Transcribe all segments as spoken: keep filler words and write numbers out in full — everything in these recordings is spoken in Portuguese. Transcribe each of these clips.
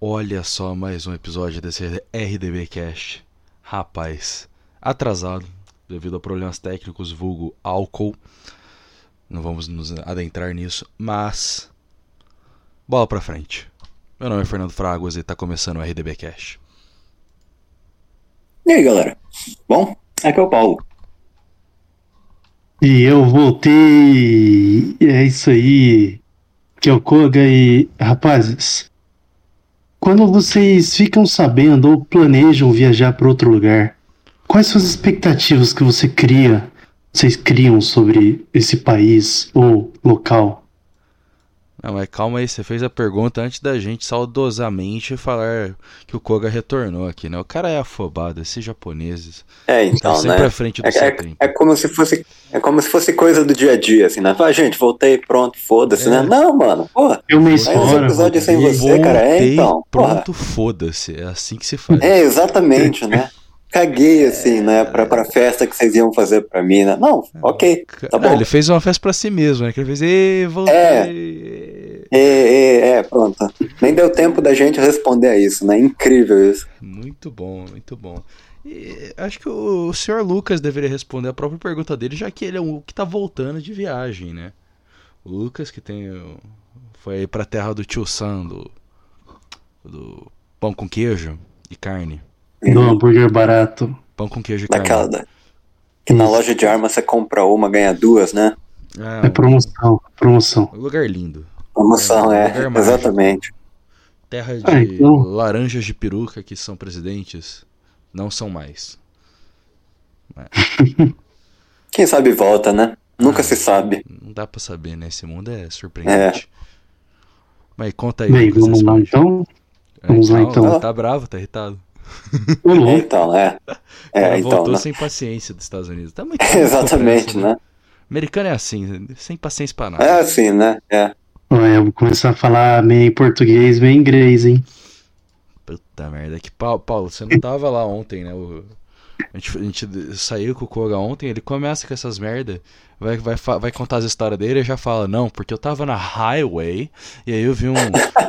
Olha só mais um episódio desse RDBcast. Rapaz, atrasado devido a problemas técnicos, vulgo álcool. Não vamos nos adentrar nisso, mas bola pra frente. Meu nome é Fernando Fraguas e tá começando o RDBcast. E aí, galera? Bom, aqui é o Paulo. E eu voltei. É isso aí. Que é o Koga e... Rapazes, quando vocês ficam sabendo ou planejam viajar para outro lugar, quais são as expectativas que você cria, vocês criam sobre esse país ou local? Não, mas calma aí, você fez a pergunta antes da gente saudosamente falar que o Koga retornou aqui, né? O cara é afobado, esses japoneses. É, então, né? Sempre à frente do é, seu é, tempo. É como se fosse, é como se fosse coisa do dia a dia, assim, né? Ah, gente, voltei, pronto, foda-se, é. né? Não, mano, porra. Eu me espero. episódio sem você, voltei, cara, é, então, pronto, porra. Foda-se, é assim que se faz. É, exatamente, né? Caguei, assim, né, pra, pra festa que vocês iam fazer pra mim, né? Não, ok, tá bom. Ah, ele fez uma festa pra si mesmo, né? Que ele fez, e voltei. É, é, é, pronto. Nem deu tempo da gente responder a isso, né? Incrível isso. Muito bom, muito bom. E acho que o, o senhor Lucas deveria responder a própria pergunta dele, já que ele é o que tá voltando de viagem, né? O Lucas, que tem foi pra terra do Tio Sam, do, do pão com queijo e carne. Do hambúrguer barato. Pão com queijo e daquela carne. Da... Que na loja de armas você compra uma, ganha duas, né? É, é promoção, promoção. Lugar lindo. Promoção, é, é, é exatamente. Terra de ah, então... laranjas de peruca que são presidentes, não são mais. É. Quem sabe volta, né? Nunca ah, se sabe. Não dá pra saber, né? Esse mundo é surpreendente. É. Mas conta aí. Bem, vamos lá, então. É, vamos lá, então. Tá, tá bravo, tá irritado. É, então, é. É, Ela então, voltou né? sem paciência dos Estados Unidos. Tá muito é, exatamente, né? Americano é assim, sem paciência pra nada. É assim, né? É. Ué, eu vou começar a falar meio português, meio inglês, hein? Puta merda. Que Paulo, Paulo, você não tava lá ontem, né? O, a, gente, a gente saiu com o Koga ontem, ele começa com essas merda, vai, vai, vai contar as histórias dele e já fala, não, porque eu tava na highway e aí eu vi um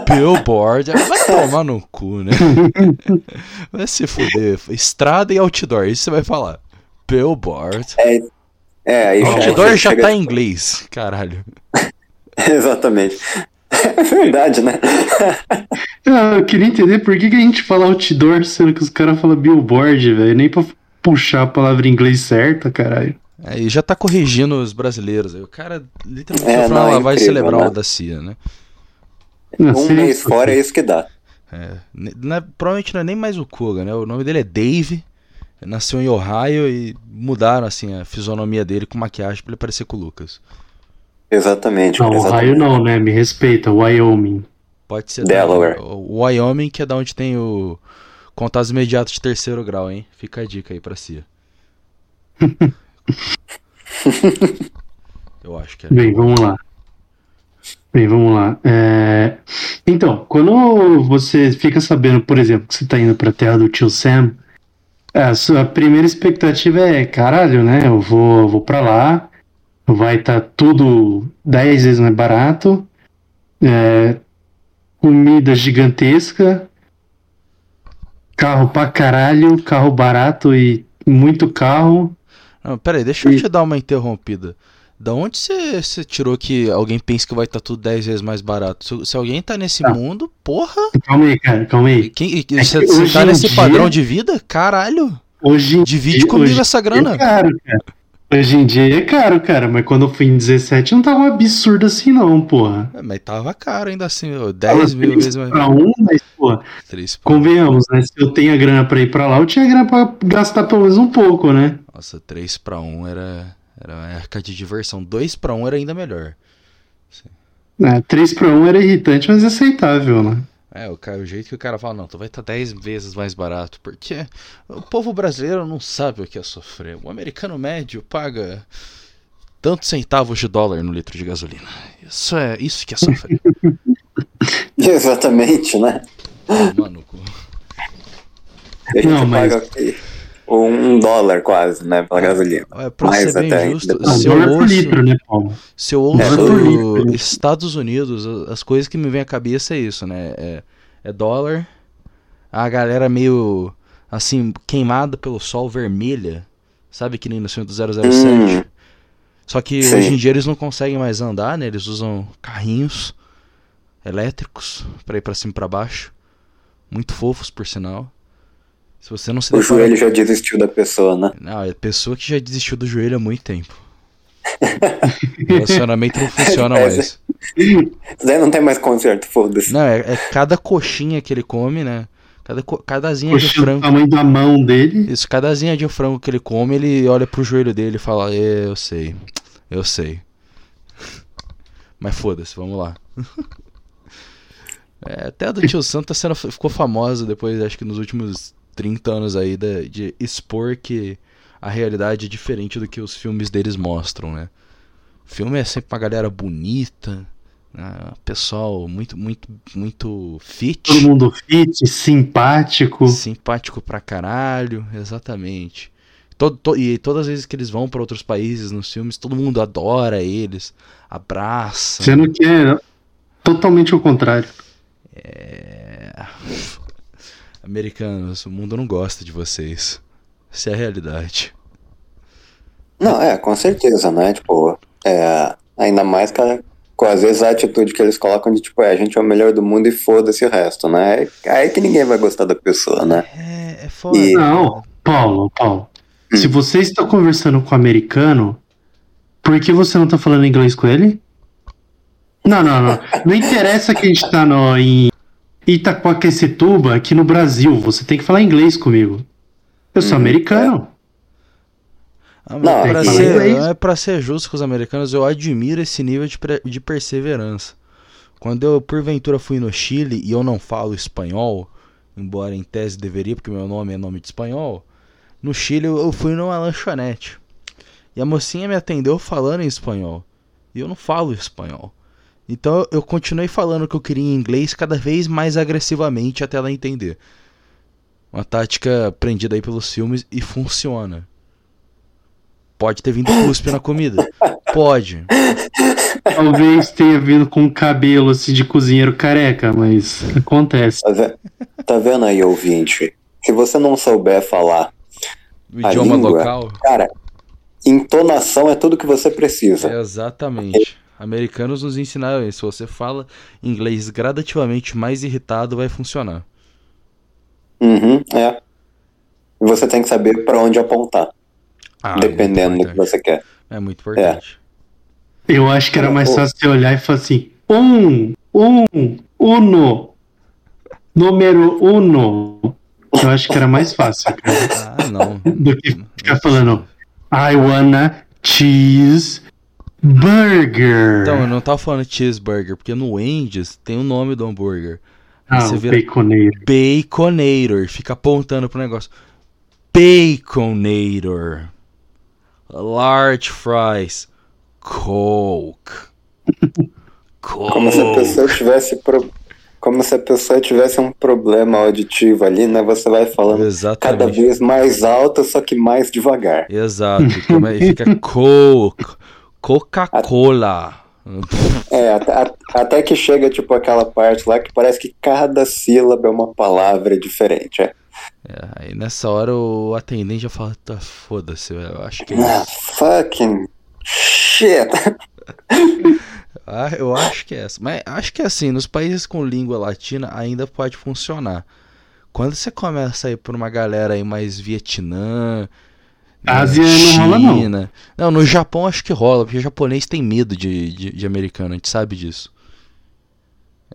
billboard. Vai tomar no cu, né? Vai se fuder. Estrada e outdoor, isso você vai falar. Billboard. É, é, aí outdoor já tá em inglês, caralho. Exatamente. É verdade, né? Eu queria entender por que, que a gente fala outdoor sendo que os caras falam billboard, velho. Nem pra puxar a palavra em inglês certa, caralho. Aí é, já tá corrigindo os brasileiros. O cara literalmente é, fala, não, vai é celebrar né? da C I A, né? Não, um mês fora é isso que dá. É, na, provavelmente não é nem mais o Koga, né? O nome dele é Dave. Nasceu em Ohio e mudaram assim, a fisionomia dele com maquiagem pra ele parecer com o Lucas. Exatamente. Não, exatamente. Ohio não, né? Me respeita, Wyoming. Pode ser. Delaware. Da, o Wyoming, que é da onde tem o contatos imediatos de terceiro grau, hein? Fica a dica aí pra C I A. Eu acho que é. Bem, vamos lá. Bem, vamos lá. É... Então, quando você fica sabendo, por exemplo, que você tá indo pra terra do Tio Sam, a sua primeira expectativa é, caralho, né? Eu vou, vou pra lá, vai estar tá tudo dez vezes mais barato, é... comida gigantesca, carro pra caralho, carro barato e muito carro. Não, peraí, deixa eu te dar uma interrompida. Da onde você tirou que alguém pensa que vai estar tá tudo dez vezes mais barato? Se, se alguém tá nesse ah. mundo, porra... Calma aí, cara, calma aí. Você é tá nesse dia... padrão de vida? Caralho! Hoje divide dia, comigo hoje essa grana. É caro, cara. Hoje em dia é caro, cara, mas quando eu fui em dezessete não tava um absurdo assim não, porra. É, mas tava caro ainda assim, ó, dez mil vezes mais. Pra um, mas, porra, convenhamos, né? Se eu tenho a grana pra ir pra lá, eu tinha grana pra gastar pelo menos um pouco, né? Nossa, três pra um era... Era uma arca de diversão. dois pra um era ainda melhor. É, três pra um era irritante, mas aceitável, né? É, o, cara, o jeito que o cara fala, não, tu vai estar tá dez vezes mais barato, porque o povo brasileiro não sabe o que é sofrer. O americano médio paga tantos centavos de dólar no litro de gasolina. Isso é isso que é sofrer. Exatamente, né? Ah, mano, a gente não, mas... paga... Um dólar quase, né, pela gasolina. É, pra mais ser bem até justo, se eu ouço, litro, né, Paulo? Se eu ouço é, Estados Unidos, as coisas que me vêm à cabeça é isso, né, é, é dólar. A galera meio, assim, queimada pelo sol, vermelha. Sabe, que nem no filme do zero zero sete. Só que Sim. hoje em dia eles não conseguem mais andar, né? Eles usam carrinhos elétricos pra ir pra cima e pra baixo. Muito fofos, por sinal. Se você não se o joelho pra... já desistiu da pessoa, né? Não, é a pessoa que já desistiu do joelho há muito tempo. O relacionamento não funciona é, mais. Zé não tem mais conserto, foda-se. Não, é, é cada coxinha que ele come, né? Cada co- cadazinha Coxinha de frango. O tamanho da mão dele. Isso, cadazinha de frango que ele come, ele olha pro joelho dele e fala: eu sei, eu sei. Mas foda-se, vamos lá. É, até a do Tio Sam tá sendo, ficou famosa depois, acho que nos últimos trinta anos aí, de, de expor que a realidade é diferente do que os filmes deles mostram, né? O filme é sempre uma galera bonita, né? Pessoal muito, muito, muito fit. Todo mundo fit, simpático. Simpático pra caralho, exatamente. Todo, to, e todas as vezes que eles vão pra outros países nos filmes, todo mundo adora eles, abraça. Sendo que é totalmente o contrário. É... Americanos, o mundo não gosta de vocês. Essa é a realidade. Não, é, com certeza, né? Tipo, é, ainda mais que a, com, às vezes, a atitude que eles colocam de, tipo, é, a gente é o melhor do mundo e foda-se o resto, né? É aí que ninguém vai gostar da pessoa, né? É, é foda. E... Não, Paulo, Paulo, hum. se você está conversando com um americano, por que você não está falando inglês com ele? Não, não, não. Não interessa que a gente tá no, em Itacoaquecetuba, aqui no Brasil. Você tem que falar inglês comigo. Eu sou americano. Ah, não, pra ser, não é pra ser justo com os americanos, eu admiro esse nível de, pre, de perseverança. Quando eu, porventura, fui no Chile e eu não falo espanhol, embora em tese deveria, porque meu nome é nome de espanhol, no Chile eu, eu fui numa lanchonete. E a mocinha me atendeu falando em espanhol. E eu não falo espanhol. Então eu continuei falando o que eu queria em inglês cada vez mais agressivamente até ela entender. Uma tática aprendida aí pelos filmes e funciona. Pode ter vindo cuspe na comida. Pode. Talvez tenha vindo com um cabelo assim de cozinheiro careca, mas acontece. Tá, ve- tá vendo aí, ouvinte? Se você não souber falar o a idioma língua, local, cara, entonação é tudo que você precisa. É exatamente. Americanos nos ensinaram isso. Se você fala inglês gradativamente mais irritado, vai funcionar. Uhum, é. Você tem que saber pra onde apontar. Ah, dependendo do que você quer. É muito importante. É. Eu acho que era mais fácil você olhar e falar assim: um, um, uno, número uno. Eu acho que era mais fácil, cara. Ah, não. Do que ficar falando I wanna cheeseburger. Então, eu não tava falando cheeseburger, porque no Wendy's tem o nome do hambúrguer. Ah, você vira Baconator. Baconator. Fica apontando pro negócio. Baconator. Large fries. Coke. Coke. Como se a pessoa tivesse pro... Como se a pessoa tivesse um problema auditivo ali, né? Você vai falando Exatamente. Cada vez mais alto, só que mais devagar. Exato. Como é? Fica Coke. Coca-Cola. É, até, até que chega tipo aquela parte lá que parece que cada sílaba é uma palavra diferente. É. É, aí nessa hora o atendente já fala: tá, foda-se, eu acho que. Ah, fucking shit! Ah, eu acho que é essa. Mas acho que é assim, nos países com língua latina ainda pode funcionar. Quando você começa a ir por uma galera aí mais Vietnã. Na Ásia não rola, não. Não, no Japão acho que rola, porque o japonês tem medo de, de, de americano, a gente sabe disso.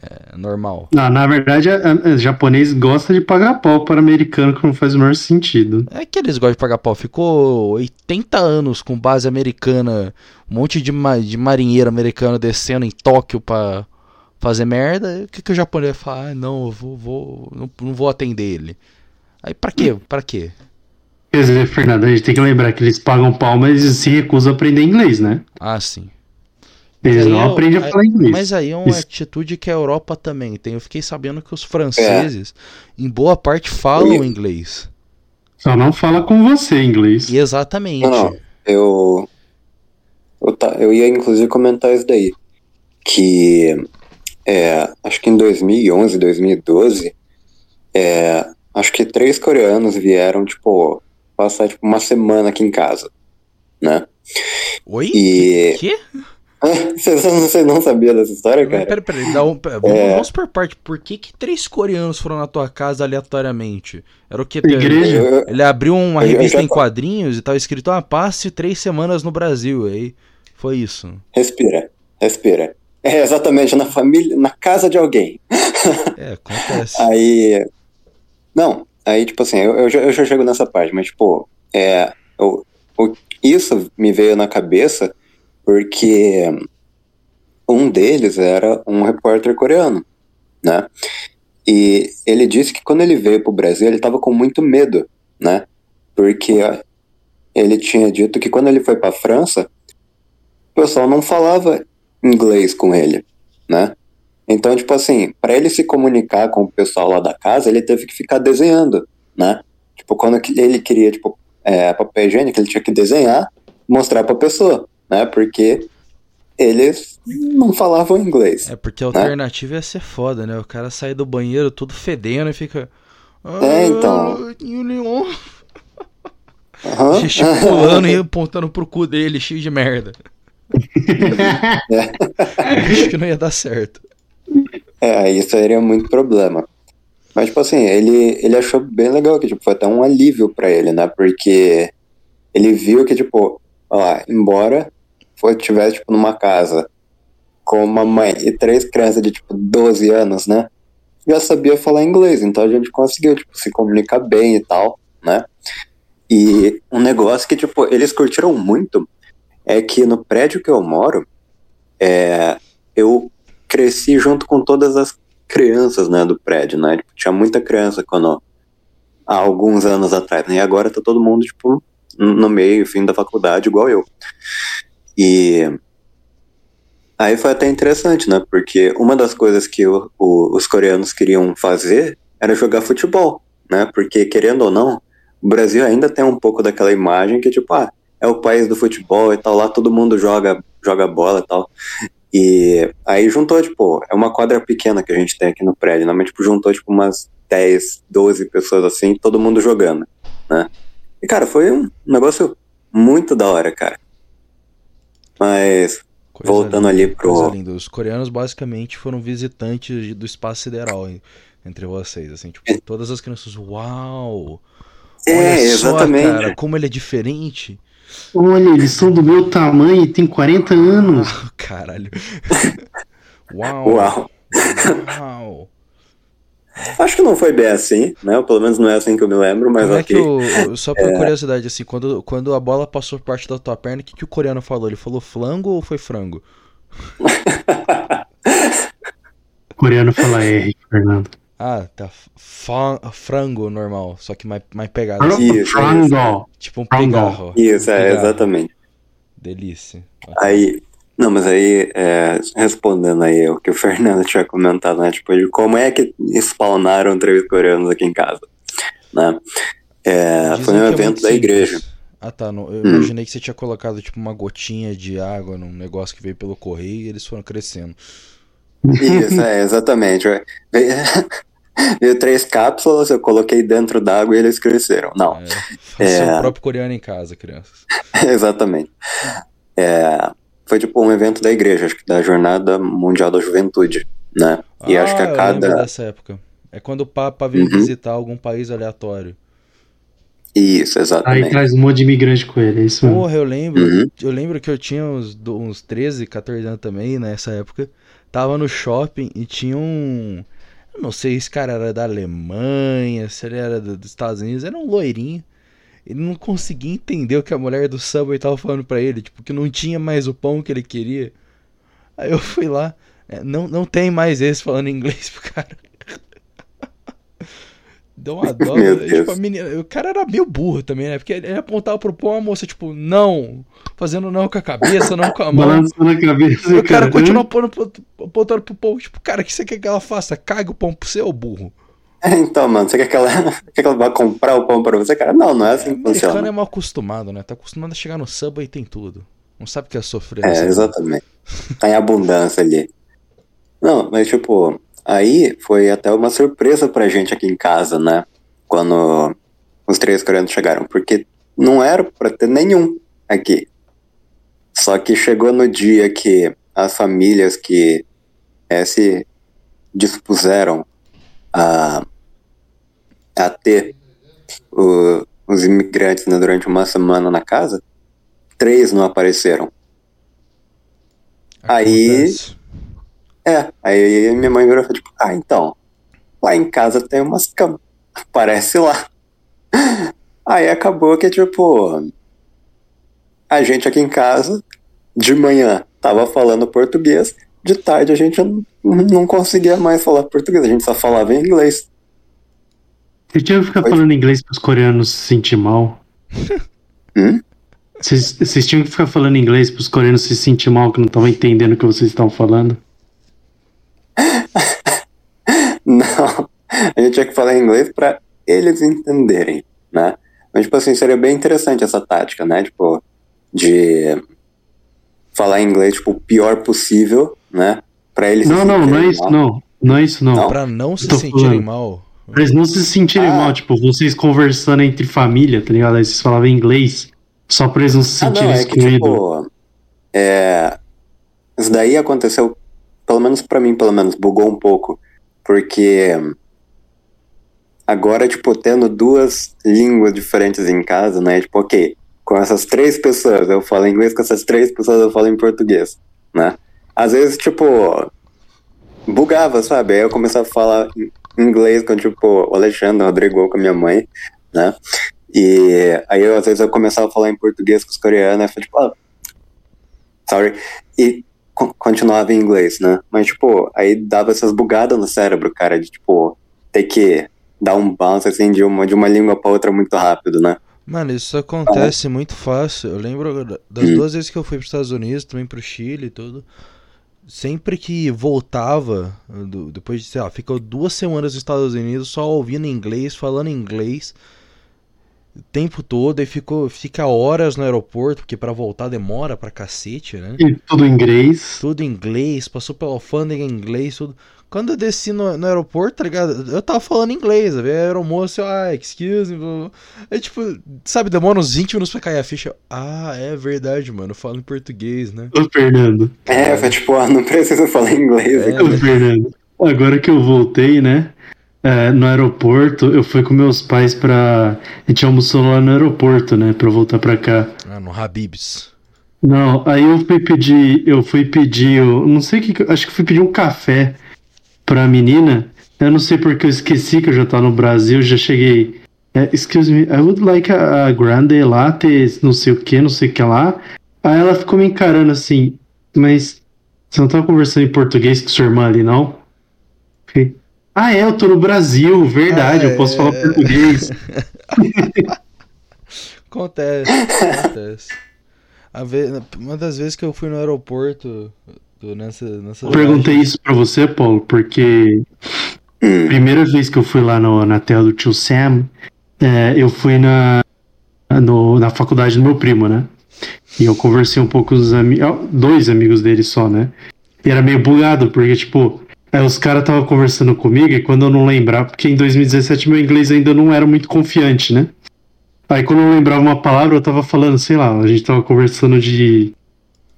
É normal. Não, na verdade, o japonês gosta de pagar pau para americano, que não faz o menor sentido. É que eles gostam de pagar pau. Ficou oitenta anos com base americana, um monte de, ma- de marinheiro americano descendo em Tóquio para fazer merda. O que, que o japonês fala? Ah, não, eu vou, vou, não, não vou atender ele. Aí pra quê? Pra quê? Fernando, a gente tem que lembrar que eles pagam pau, mas eles se recusam a aprender inglês, né? Ah, sim. Eles não aprendem a falar inglês. Mas aí é uma atitude que a Europa também tem. Eu fiquei sabendo que os franceses, em boa parte, falam inglês. Só não fala com você inglês. E exatamente. Não, não. Eu, eu, tá, eu ia, inclusive, comentar isso daí. Que é, acho que em dois mil e onze, dois mil e doze, é, acho que três coreanos vieram, tipo, passar tipo, uma semana aqui em casa, né? Oi? E... Quê? Você, você não sabia dessa história, cara? Peraí, peraí, pera, um, pera, vamos, é... vamos por parte. Por que que três coreanos foram na tua casa aleatoriamente? Era o que? Igreja? Ele, ele abriu uma revista em quadrinhos e tava escrito, ah, passe três semanas no Brasil, aí foi isso. Respira, respira. É, exatamente, na família, na casa de alguém. É, acontece. Aí, não, aí tipo assim, eu, eu, já, eu já chego nessa parte, mas tipo, é, eu, eu, isso me veio na cabeça... Porque um deles era um repórter coreano, né? E ele disse que quando ele veio pro Brasil, ele tava com muito medo, né? Porque ele tinha dito que quando ele foi pra França, o pessoal não falava inglês com ele, né? Então, tipo assim, pra ele se comunicar com o pessoal lá da casa, ele teve que ficar desenhando, né? Tipo, quando ele queria, tipo, é, papel higiênico, ele tinha que desenhar, mostrar pra pessoa. Né, porque eles não falavam inglês. É, porque a né? alternativa ia ser foda, né? O cara sai do banheiro todo fedendo e fica... Ah, é, então... Uhum. Gesticulando e apontando pro cu dele, cheio de merda. É. Acho que não ia dar certo. É, isso seria muito problema. Mas, tipo assim, ele, ele achou bem legal, que tipo, foi até um alívio pra ele, né? Porque ele viu que, tipo... Lá, embora eu tivesse tipo, numa casa com uma mãe e três crianças de tipo doze anos, né? Já sabia falar inglês, então a gente conseguiu tipo, se comunicar bem e tal, né? E um negócio que tipo, eles curtiram muito é que no prédio que eu moro, é, eu cresci junto com todas as crianças, né, do prédio, né? Tipo, tinha muita criança quando, há alguns anos atrás, né? E agora tá todo mundo tipo... no meio, fim da faculdade, igual eu. E aí foi até interessante, né? Porque uma das coisas que o, o, os coreanos queriam fazer era jogar futebol, né? Porque, querendo ou não, o Brasil ainda tem um pouco daquela imagem que, tipo, ah, é o país do futebol e tal, lá todo mundo joga, joga bola e tal. E aí juntou, tipo, é uma quadra pequena que a gente tem aqui no prédio, né? Mas, tipo, juntou, tipo, umas dez, doze pessoas assim, todo mundo jogando, né? E, cara, foi um negócio muito da hora, cara. Mas, coisa voltando linda, ali pro... Coisa linda. Os coreanos, basicamente, foram visitantes do espaço sideral entre vocês, assim. Tipo, todas as crianças, uau! Olha é, exatamente. Só, cara, como ele é diferente. Olha, eles são do meu tamanho e tem quarenta anos. Caralho. Uau. Uau. Uau. Acho que não foi bem assim, né? Pelo menos não é assim que eu me lembro, mas como ok. É que o, só por é... curiosidade, assim, quando, quando a bola passou por parte da tua perna, o que, que o coreano falou? Ele falou flango ou foi frango? O coreano fala R, Fernando. Ah, tá. Fa- frango normal, só que mais, mais pegado. Isso, frango. É tipo um pigarro. Isso, um é, pigarro. Exatamente. Delícia. Aí... Não, mas aí, é, respondendo aí o que o Fernando tinha comentado, né, tipo, de como é que spawnaram três coreanos aqui em casa, né, é, foi um evento da igreja. Ah tá, não, eu hum. imaginei que você tinha colocado, tipo, uma gotinha de água num negócio que veio pelo correio e eles foram crescendo. Isso, é, exatamente, veio, veio três cápsulas, eu coloquei dentro d'água e eles cresceram, não. É, faça é... o próprio coreano em casa, crianças. Exatamente, é... Foi tipo um evento da igreja, acho que da Jornada Mundial da Juventude, né? Ah, e acho que a cada... eu lembro dessa época. É quando o Papa veio uhum. visitar algum país aleatório. Isso, exatamente. Aí traz um monte de imigrante com ele, é isso mesmo. Porra, eu lembro. Uhum. Eu lembro que eu tinha uns, uns treze, catorze anos também, nessa época. Tava no shopping e tinha um... Eu não sei se esse cara era da Alemanha, se ele era dos Estados Unidos. Era um loirinho. Ele não conseguia entender o que a mulher do Subway tava falando pra ele, tipo, que não tinha mais o pão que ele queria. Aí eu fui lá, não, não tem mais esse falando inglês pro cara. Deu uma dó. Tipo, a menina, o cara era meio burro também, né? Porque ele apontava pro pão, a moça, tipo, não, fazendo não com a cabeça, não com a mão. Balançando a cabeça, e o cara, cara continuou apontando pro pão, tipo, cara, o que você quer que ela faça? Cague o pão pro seu burro. Então, mano, você quer que, ela, quer que ela vá comprar o pão pra você? Cara, não, não é assim que funciona. O americano é mal acostumado, né? Tá acostumado a chegar no Subway e tem tudo. Não sabe o que é sofrer. É, exatamente. Tá em abundância ali. Não, mas tipo, aí foi até uma surpresa pra gente aqui em casa, né? Quando os três coreanos chegaram, porque não era pra ter nenhum aqui. Só que chegou no dia que as famílias que é, se dispuseram a, a ter o, os imigrantes, né, durante uma semana na casa, três não apareceram. Acontece. Aí, é, aí minha mãe virou e falou, tipo, ah, então, lá em casa tem umas camas, aparece lá. Aí acabou que, tipo, a gente aqui em casa, de manhã, tava falando português, de tarde a gente não, não conseguia mais falar português, a gente só falava em inglês. Você tinha que ficar Foi... falando inglês pros coreanos se sentir mal? Hum? Vocês, vocês tinham que ficar falando inglês pros coreanos se sentir mal, que não estavam entendendo o que vocês estavam falando? Não, a gente tinha que falar inglês pra eles entenderem, né? Mas, tipo assim, seria bem interessante essa tática, né? Tipo, de falar inglês, tipo, o pior possível, né? Pra eles não, se sentirem mal. Não, não é isso, não. Não é isso, não. não. Pra não se Tô sentirem falando. mal. Pra eles não se sentirem ah. mal, tipo, vocês conversando entre família, tá ligado? Aí vocês falavam inglês, só pra eles não se sentirem ah, não, é que, tipo, é... Isso daí aconteceu, pelo menos pra mim, pelo menos, bugou um pouco, porque... Agora, tipo, tendo duas línguas diferentes em casa, né? Tipo, ok, com essas três pessoas eu falo inglês, com essas três pessoas eu falo em português, né? Às vezes, tipo, bugava, sabe? Aí eu começava a falar inglês com, tipo, o Alexandre, o Rodrigo, com a minha mãe, né? E aí, eu, às vezes, eu começava a falar em português com os coreanos, e tipo, ah, sorry. E co- continuava em inglês, né? Mas, tipo, aí dava essas bugadas no cérebro, cara, de, tipo, ter que... Dá um bounce assim de uma, de uma língua pra outra muito rápido, né? Mano, isso acontece ah. muito fácil. Eu lembro das hum. duas vezes que eu fui pros Estados Unidos, também pro Chile e tudo. Sempre que voltava, do, depois de, sei lá, ficou duas semanas nos Estados Unidos só ouvindo inglês, falando inglês o tempo todo. E ficou, fica horas no aeroporto, porque pra voltar demora pra cacete, né? E tudo inglês. Tudo inglês, passou pela alfândega em inglês, tudo... Quando eu desci no, no aeroporto, tá ligado? Eu tava falando inglês, sabe? Era o moço, eu, ah, excuse me. É tipo, sabe, demora uns vinte minutos pra cair a ficha. Ah, é verdade, mano, eu falo em português, né? Ô, Fernando. É, foi tipo, ah, não precisa falar inglês. É, ô, né? Fernando, agora que eu voltei, né? É, no aeroporto, eu fui com meus pais pra... A gente almoçou lá no aeroporto, né? Pra eu voltar pra cá. Ah, no Habib's. Não, aí eu fui pedir... Eu fui pedir... Eu não sei o que... Acho que fui pedir um café... pra menina, eu não sei porque eu esqueci que eu já tava no Brasil, já cheguei é, excuse me, I would like a, a grande latte, não sei o que, não sei o que lá, aí ela ficou me encarando assim, mas você não tava conversando em português com sua irmã ali não? Fiquei, ah é, eu tô no Brasil, verdade, ah, eu posso é... falar português. Acontece, acontece. A vez, uma das vezes que eu fui no aeroporto Nessa, nessa eu perguntei viagem. Isso pra você, Paulo, porque a primeira vez que eu fui lá no, na tela do tio Sam, é, eu fui na, no, na faculdade do meu primo, né? E eu conversei um pouco com os amigos, dois amigos dele só, né? E era meio bugado, porque, tipo, aí os caras estavam conversando comigo e quando eu não lembrava, porque em dois mil e dezessete meu inglês ainda não era muito confiante, né? Aí quando eu lembrava uma palavra, eu tava falando, sei lá, a gente tava conversando de...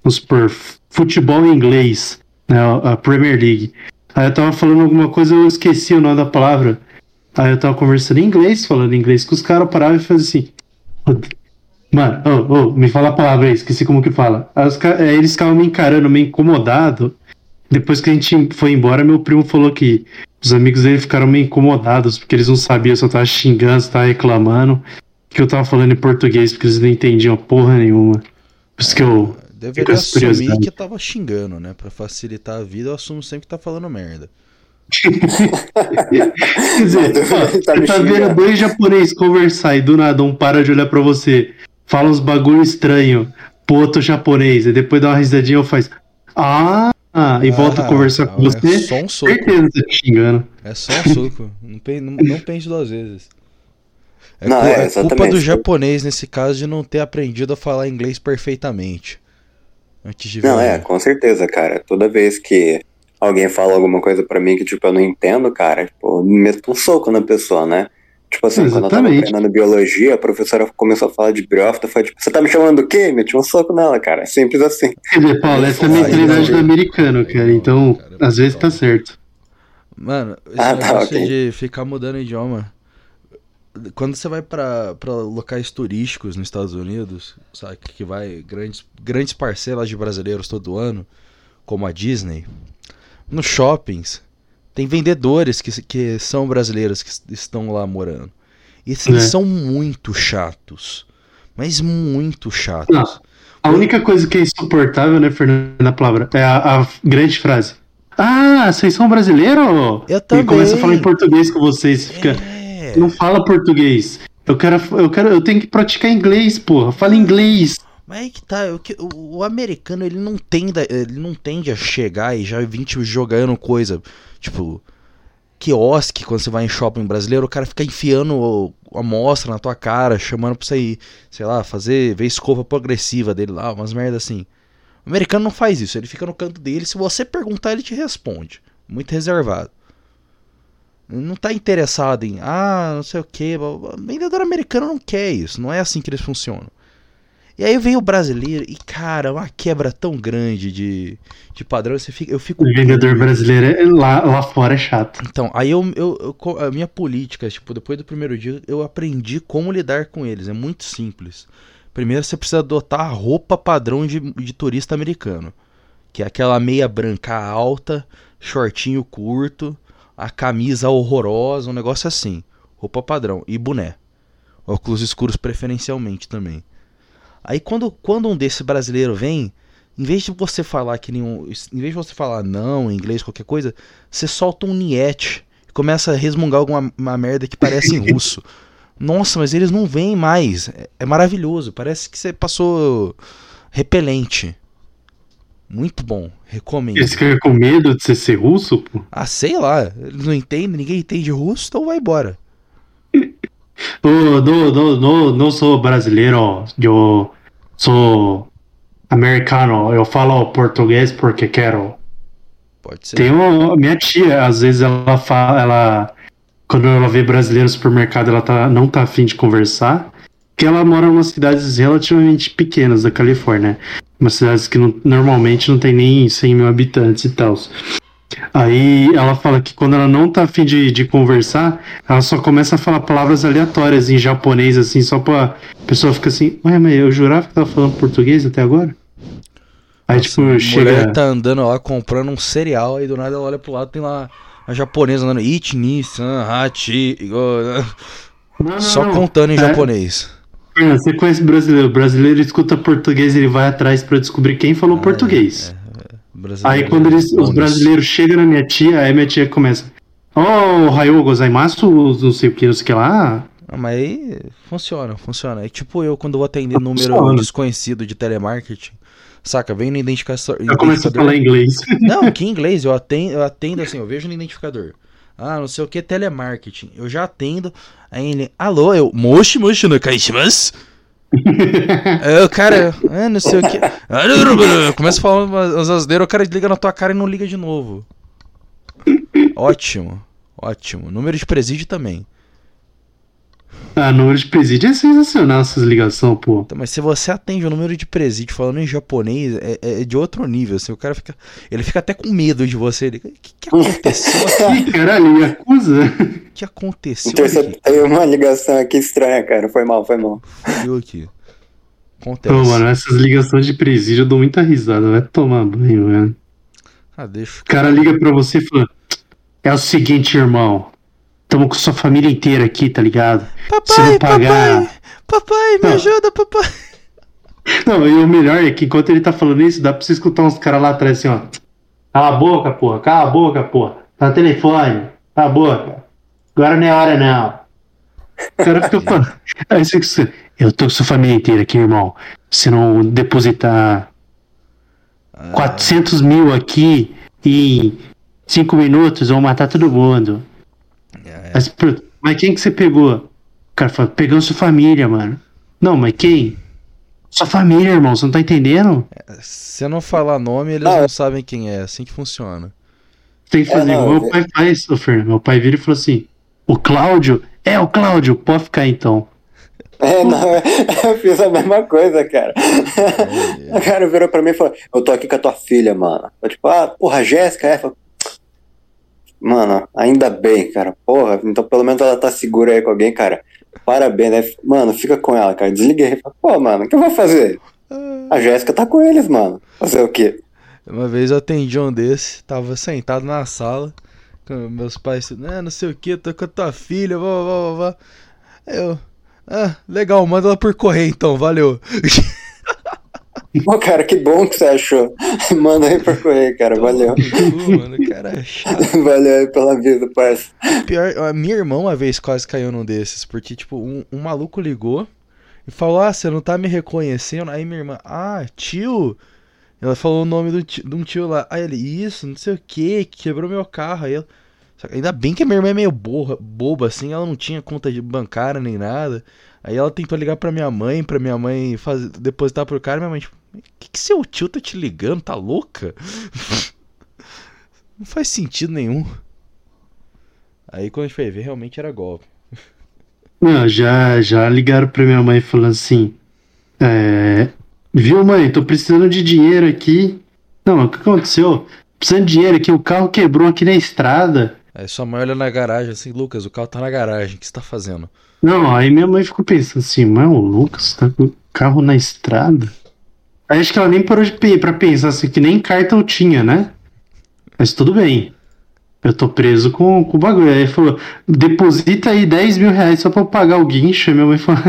Vamos supor, futebol em inglês, né, a Premier League. Aí eu tava falando alguma coisa, eu esqueci o nome da palavra. Aí eu tava conversando em inglês, falando em inglês, que os caras paravam e faziam assim. Mano, oh, oh, me fala a palavra aí, esqueci como que fala. Aí os, aí eles ficavam me encarando, meio incomodado. Depois que a gente foi embora, meu primo falou que os amigos dele ficaram meio incomodados, porque eles não sabiam se eu tava xingando, se tava reclamando, que eu tava falando em português, porque eles não entendiam porra nenhuma. Por isso que eu... Deveria assumir que tava xingando, né? Pra facilitar a vida, eu assumo sempre que tá falando merda. Quer dizer, ó, tá, tá vendo dois japoneses conversar e do nada um para de olhar pra você, fala uns bagulho estranho pro outro japonês, e depois dá uma risadinha e faz ah, e ah, volta a conversar ah, com é você. É só um soco. Certeza que tá xingando. É só um soco. Não, não, não pense duas vezes. É, não, cu- é, é culpa do japonês nesse caso de não ter aprendido a falar inglês perfeitamente. Não, é, com certeza, cara. Toda vez que alguém fala alguma coisa pra mim que, tipo, eu não entendo, cara, tipo, eu meto um soco na pessoa, né? Tipo assim, exatamente. Quando eu tava treinando biologia, a professora começou a falar de briófita, foi tipo, você tá me chamando do quê? Meti um soco nela, cara, simples assim. Quer dizer, Paulo, essa é a mentalidade do americano, cara, então, cara, às vezes tá certo. Mano, esse ah, tá, negócio okay. de ficar mudando o idioma, quando você vai pra, pra locais turísticos nos Estados Unidos, sabe, que vai grandes, grandes parcelas de brasileiros todo ano, como a Disney, nos shoppings... Tem vendedores que, que são brasileiros que estão lá morando. E assim, é. são muito chatos. Mas muito chatos. Não, a única coisa que é insuportável, né, Fernando, na palavra, é a, a grande frase. Ah, vocês são brasileiros? Eu também. E começa a falar em português com vocês. Fica, é. Não fala português. Eu quero, eu quero, eu tenho que praticar inglês, porra. Fala inglês. Mas aí que tá, o, que, o, o americano ele não, tende, ele não tende a chegar e já vir tipo, jogando coisa, tipo, quiosque, quando você vai em shopping brasileiro, o cara fica enfiando a amostra na tua cara, chamando pra você ir, sei lá, fazer, ver escova progressiva dele lá, umas merdas assim. O americano não faz isso, ele fica no canto dele, se você perguntar ele te responde, muito reservado. Não tá interessado em, ah, não sei o que, o vendedor americano não quer isso, não é assim que eles funcionam. E aí vem o brasileiro e, cara, uma quebra tão grande de, de padrão, você fica, eu fico... O vendedor brasileiro é lá, lá fora é chato. Então, aí eu, eu, eu, a minha política, tipo, depois do primeiro dia, eu aprendi como lidar com eles, é muito simples. Primeiro você precisa adotar a roupa padrão de, de turista americano, que é aquela meia branca alta, shortinho curto, a camisa horrorosa, um negócio assim, roupa padrão, e boné, óculos escuros preferencialmente também. Aí quando, quando um desse brasileiro vem, em vez de você falar que nenhum, em vez de você falar não, em inglês, qualquer coisa, você solta um niete e começa a resmungar alguma uma merda que parece em russo. Nossa, mas eles não vêm mais. É, é maravilhoso. Parece que você passou repelente. Muito bom. Recomendo. Eles ficam com medo de você ser russo, pô? Ah, sei lá. Eles não entendem, ninguém entende russo, então vai embora. Oh, no, no, no, não sou brasileiro, eu sou americano, eu falo português porque quero. Pode ser. Tem uma, minha tia, às vezes ela fala, ela, quando ela vê brasileiro no supermercado, ela tá, não tá afim de conversar, porque ela mora em umas cidades relativamente pequenas da Califórnia, umas cidades que não, normalmente não tem nem cem mil habitantes e tal. Aí ela fala que quando ela não tá afim de, de conversar, ela só começa a falar palavras aleatórias em japonês, assim, só pra pessoa ficar assim, ué, mas eu jurava que tava falando português até agora? Aí, nossa, tipo, chega... A mulher tá andando lá, comprando um cereal, aí do nada ela olha pro lado, tem lá a japonesa andando, Ichi-ni-san, hachi, não, só não, contando não. em é... japonês. É, você conhece brasileiro, o brasileiro escuta português, ele vai atrás pra descobrir quem falou ah, português. É. Aí quando eles, os brasileiros chegam na minha tia, aí minha tia começa, oh, Ohio, gozaimasu, não sei o que, não sei o que lá. Ah, mas aí funciona, funciona. É tipo eu quando vou atender número funciona. desconhecido de telemarketing, saca, vem no identificador. Eu começo a falar inglês. Não, que inglês, eu atendo, eu atendo assim, eu vejo no identificador. Ah, não sei o que, telemarketing. Eu já atendo, aí ele, alô, eu, moshi moshi no kaishimasu. Aí o cara, ah, não sei o que. Começa a falar umas asneiras, o cara liga na tua cara e não liga de novo. Ótimo, ótimo. Número de presídio também. Ah, número de presídio é sensacional essas ligações, pô. Então, mas se você atende o número de presídio falando em japonês, é, é de outro nível. Assim, o cara fica. Ele fica até com medo de você. O que, que aconteceu aqui? Caralho, me acusa. O que aconteceu aqui? Tem uma ligação aqui estranha, cara. Foi mal, foi mal. Fudeu aqui. Acontece. Pô, mano, essas ligações de presídio eu dou muita risada. Vai tomar banho, velho. Ah, deixa. O cara liga pra você e fala: é o seguinte, irmão. Tamo com sua família inteira aqui, tá ligado? Papai, Se não pagar... papai, papai, me não. ajuda, papai. Não, e o melhor é que enquanto ele tá falando isso, dá pra você escutar uns caras lá atrás assim, ó. Cala a boca, porra, cala a boca, porra. Tá no telefone, cala a boca. Agora não é hora, não. O cara fica falando... Aí você... Eu tô com sua família inteira aqui, irmão. Se não depositar ah. quatrocentos mil aqui em cinco minutos, vão matar todo mundo. É. Mas, mas quem que você pegou? O cara fala, pegando sua família, mano. Não, mas quem? Sua família, irmão, você não tá entendendo? É, se eu não falar nome, eles ah, não sabem quem é, assim que funciona. Tem que fazer é, igual meu pai faz, ô Fernando. Meu pai vira e falou assim: o Cláudio? É, o Cláudio, pode ficar então. É, não, eu fiz a mesma coisa, cara. O cara virou pra mim e falou: eu tô aqui com a tua filha, mano. Eu, tipo, ah, porra, a Jéssica? É, falou, mano, ainda bem, cara. Porra, então pelo menos ela tá segura aí com alguém, cara. Parabéns, né? Mano, fica com ela, cara. Desliguei. Falei, pô, mano, o que eu vou fazer? A Jéssica tá com eles, mano. Fazer o quê? Uma vez eu atendi um desse, tava sentado na sala, com meus pais, né, não sei o que, tô com a tua filha, vá, vá, vá, vá. Eu, ah, legal, manda ela por correio então, valeu. Pô, cara, que bom que você achou. Manda aí por correio, cara, valeu. Pô, mano, cara é chato. Valeu aí pelo aviso, parça. Pior, a minha irmã uma vez quase caiu num desses, porque, tipo, um, um maluco ligou e falou, ah, você não tá me reconhecendo? Aí minha irmã, ah, tio... Ela falou o nome do tio, de um tio lá. Aí ele, isso, não sei o que, quebrou meu carro. Aí ela, ainda bem que a minha irmã é meio boba, boba assim, ela não tinha conta de bancária nem nada. Aí ela tentou ligar pra minha mãe, pra minha mãe fazer, depositar pro cara. Minha mãe, tipo, o que, que seu tio tá te ligando? Tá louca? Não faz sentido nenhum. Aí quando a gente foi ver, realmente era golpe. Não, já, já ligaram pra minha mãe falando assim, é... viu, mãe? Tô precisando de dinheiro aqui. Não, o que aconteceu? Precisando de dinheiro aqui, o carro quebrou aqui na estrada. Aí sua mãe olha na garagem assim, Lucas, o carro tá na garagem, o que você tá fazendo? Não, aí minha mãe ficou pensando assim, mãe, o Lucas tá com o carro na estrada? Aí acho que ela nem parou de pe- pra pensar assim, que nem cartão tinha, né? Mas tudo bem, eu tô preso com, com o bagulho. Aí falou, deposita aí dez mil reais só pra eu pagar o guincho. Aí minha mãe falou,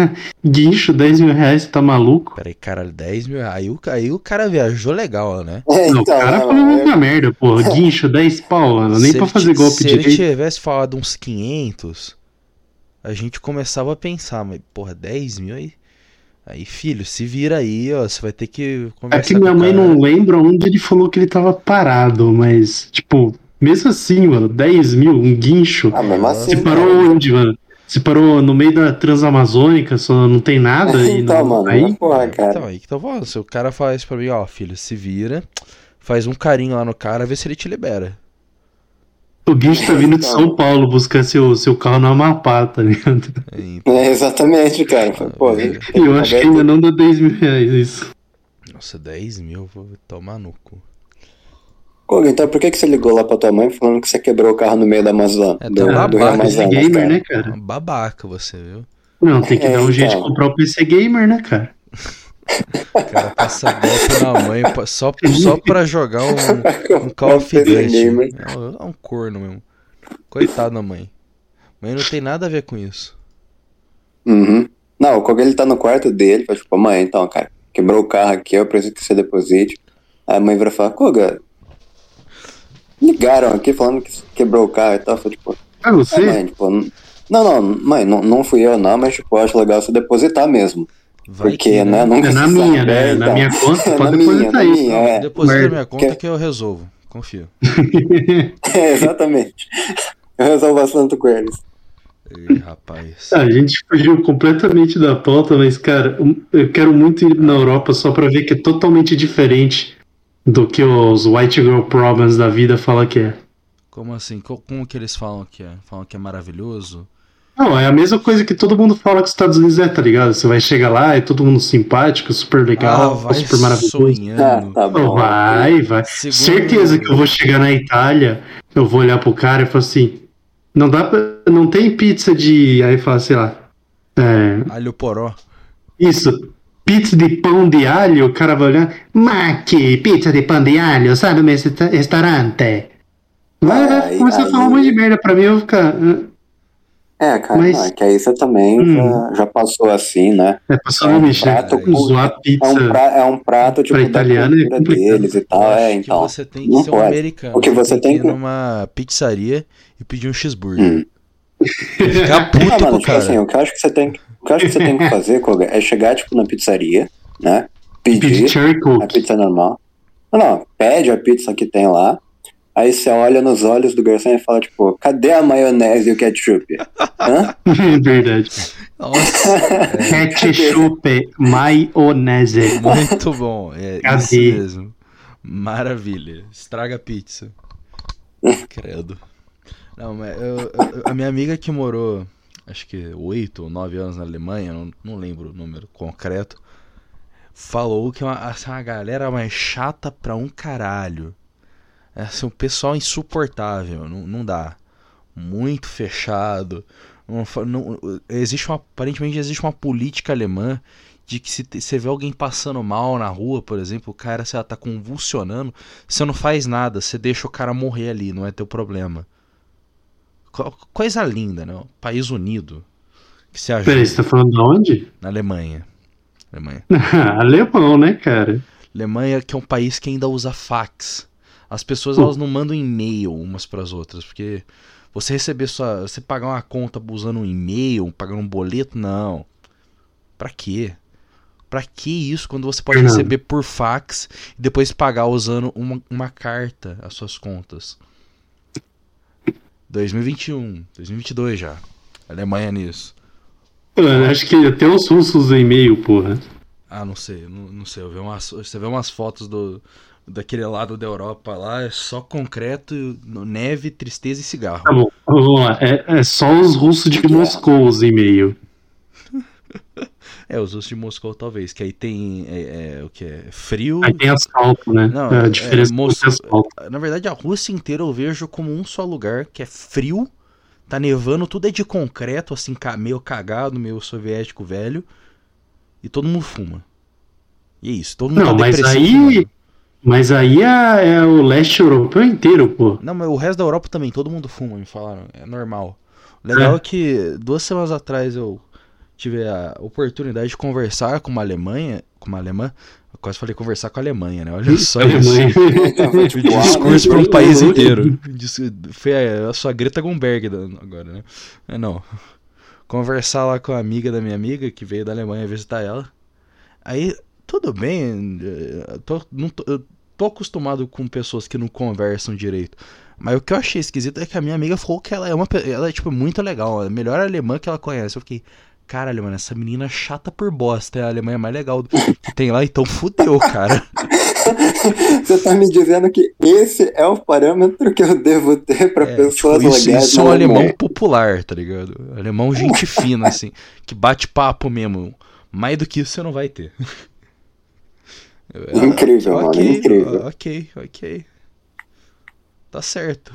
guincho, dez mil reais, tá maluco? Peraí, caralho, dez mil reais. Aí o, aí o cara viajou legal, né? É, então, o cara falou muita merda, porra. Guincho, dez pau, mano. Nem pra fazer golpe se direito. Se ele tivesse falado uns quinhentos, a gente começava a pensar, mas porra, dez mil aí? Aí, filho, se vira aí, ó, você vai ter que conversar. É que minha mãe não lembra onde ele falou que ele tava parado, mas, tipo... Mesmo assim, mano, dez mil, um guincho. Ah, mesmo assim. Você parou onde, mano? Você parou no meio da Transamazônica, só não tem nada aí. Então, não... mano, aí, porra, cara. Então, aí que tá falando. Se o cara faz pra mim, ó, filho, se vira, faz um carinho lá no cara, vê se ele te libera. O guincho tá vindo de São Paulo buscar seu, seu carro no Amapá, tá ligado? É, exatamente, cara. Ah, pô, eu, eu acho que ainda não deu dez mil reais isso. Nossa, dez mil, vou tomar no cu. Koga, então por que, que você ligou lá pra tua mãe falando que você quebrou o carro no meio da Amazônia? É, do, babaca, do Rio Amazonas, P C Gamer, né, cara? Babaca você, viu? Não, tem que é, dar um jeito de comprar o P C Gamer, né, cara? O cara passa golpe na mãe só, só pra jogar um, um Call of Duty. É um corno mesmo. Coitado da mãe. Mãe não tem nada a ver com isso. Uhum. Não, o Koga, ele tá no quarto dele, fala tipo, mãe, então, cara, quebrou o carro aqui, eu preciso que você deposite. Aí a mãe vai falar, Koga... Ligaram aqui falando que quebrou o carro e tal. Falei, tipo, ah, você? Mãe, tipo, não, não, mãe, não, não fui eu não, mas tipo, eu acho legal você depositar mesmo. Vai porque, que, né? Nunca é na minha, né? Na minha conta, pode depositar isso. É. Deposita na minha conta que... que eu resolvo. Confio. É, exatamente. Eu resolvo bastante com eles. Ei, rapaz. A gente fugiu completamente da pauta, mas, cara, eu quero muito ir na Europa só pra ver que é totalmente diferente do que os white girl problems da vida fala que é. Como assim? Como que eles falam que é? Falam que é maravilhoso? Não, é a mesma coisa que todo mundo fala que os Estados Unidos é, tá ligado? Você vai chegar lá, é todo mundo simpático, super legal, ah, vai super maravilhoso. Sonhando. Ah, tá bom. Vai, vai. Segundo... Certeza que eu vou chegar na Itália, eu vou olhar pro cara e falar assim, não dá pra... não tem pizza de... Aí fala, sei lá... É... Alho poró. Isso. Pizza de pão de alho, o cara vai olhar. Ma que pizza de pão de alho, sabe, meu restaurante? Vai, vai, é, começar a falar um monte de merda pra mim, eu vou ficar. É, cara, mas... não, que aí você também hum. já passou assim, né? É, passou no bicho, né? Zoar pizza. É um, pra, é um prato tipo, pra italiano da cultura é deles e tal, é, então. Que você tem que ser um americano. O que você tem, tem que ir numa pizzaria e pedir um cheeseburger. Hum. Ficar puto não, mano, com tipo cara. Assim, o que eu acho que você tem que. O que eu acho que você tem que fazer, Koga, é chegar, tipo, na pizzaria, né? Pedir a pizza normal. Não, não, pede a pizza que tem lá. Aí você olha nos olhos do garçom e fala, tipo, cadê a maionese e o ketchup? Hã? É verdade. Nossa. É. Ketchup, maionese. Muito bom. É cadê? Isso mesmo. Maravilha. Estraga a pizza. Credo. Não, mas eu, eu, a minha amiga que morou, acho que oito ou nove anos na Alemanha, não, não lembro o número concreto, falou que é uma, assim, uma galera mais chata pra um caralho. É assim, um pessoal insuportável, não, não dá. Muito fechado. Não, não, existe uma, aparentemente existe uma política alemã de que se você vê alguém passando mal na rua, por exemplo, o cara, se ela tá convulsionando, você não faz nada, você deixa o cara morrer ali, não é teu problema. Coisa linda, né? País unido. Que se ajuda. Peraí, você tá falando de onde? Na Alemanha. Alemanha. Alemão, né, cara? Alemanha, que é um país que ainda usa fax. As pessoas, oh. elas não mandam e-mail umas pras outras, porque você receber sua... você pagar uma conta usando um e-mail, pagando um boleto, não. Pra quê? Pra que isso quando você pode receber por fax e depois pagar usando uma, uma carta as suas contas? dois mil e vinte e um, dois mil e vinte e dois já. Alemanha nisso. Eu acho que até os russos usam e-mail, porra. Ah, não sei, não, não sei. Eu vi umas, você vê umas fotos do, daquele lado da Europa lá, é só concreto, neve, tristeza e cigarro. Tá bom, vamos lá. É, é só os russos de Moscou usam e-mail. É, os russos de Moscou talvez, que aí tem é, é, o que é frio... Aí tem asfalto, né? Não, é, a diferença é, Moscou, é asfalto. Na verdade, a Rússia inteira eu vejo como um só lugar, que é frio, tá nevando, tudo é de concreto, assim, meio cagado, meio soviético velho, e todo mundo fuma. E é isso, todo mundo Não, tá depressivo. Mas aí, mas aí é, é o leste europeu inteiro, pô. Não, mas o resto da Europa também, todo mundo fuma, me falaram, é normal. O legal é, é que duas semanas atrás eu... tive a oportunidade de conversar com uma Alemanha, com uma alemã, eu quase falei conversar com a Alemanha, né? Olha só isso. O discurso para um país inteiro. Foi a sua Greta Thunberg agora, né? É, não. Conversar lá com a amiga da minha amiga, que veio da Alemanha visitar ela. Aí, tudo bem, eu tô, não tô, eu tô acostumado com pessoas que não conversam direito. Mas o que eu achei esquisito é que a minha amiga falou que ela é, uma, ela é tipo, muito legal, a melhor alemã que ela conhece. Eu fiquei... caralho, mano, essa menina chata por bosta, é a Alemanha mais legal que tem lá, então fudeu, cara. Você tá me dizendo que esse é o parâmetro que eu devo ter pra é, pessoas tipo, legais. Isso é um alemão Alemanha. Popular, tá ligado? Alemão gente fina, assim, que bate papo mesmo. Mais do que isso você não vai ter. Incrível, ah, mano, okay, incrível. Ok, ok. Tá certo.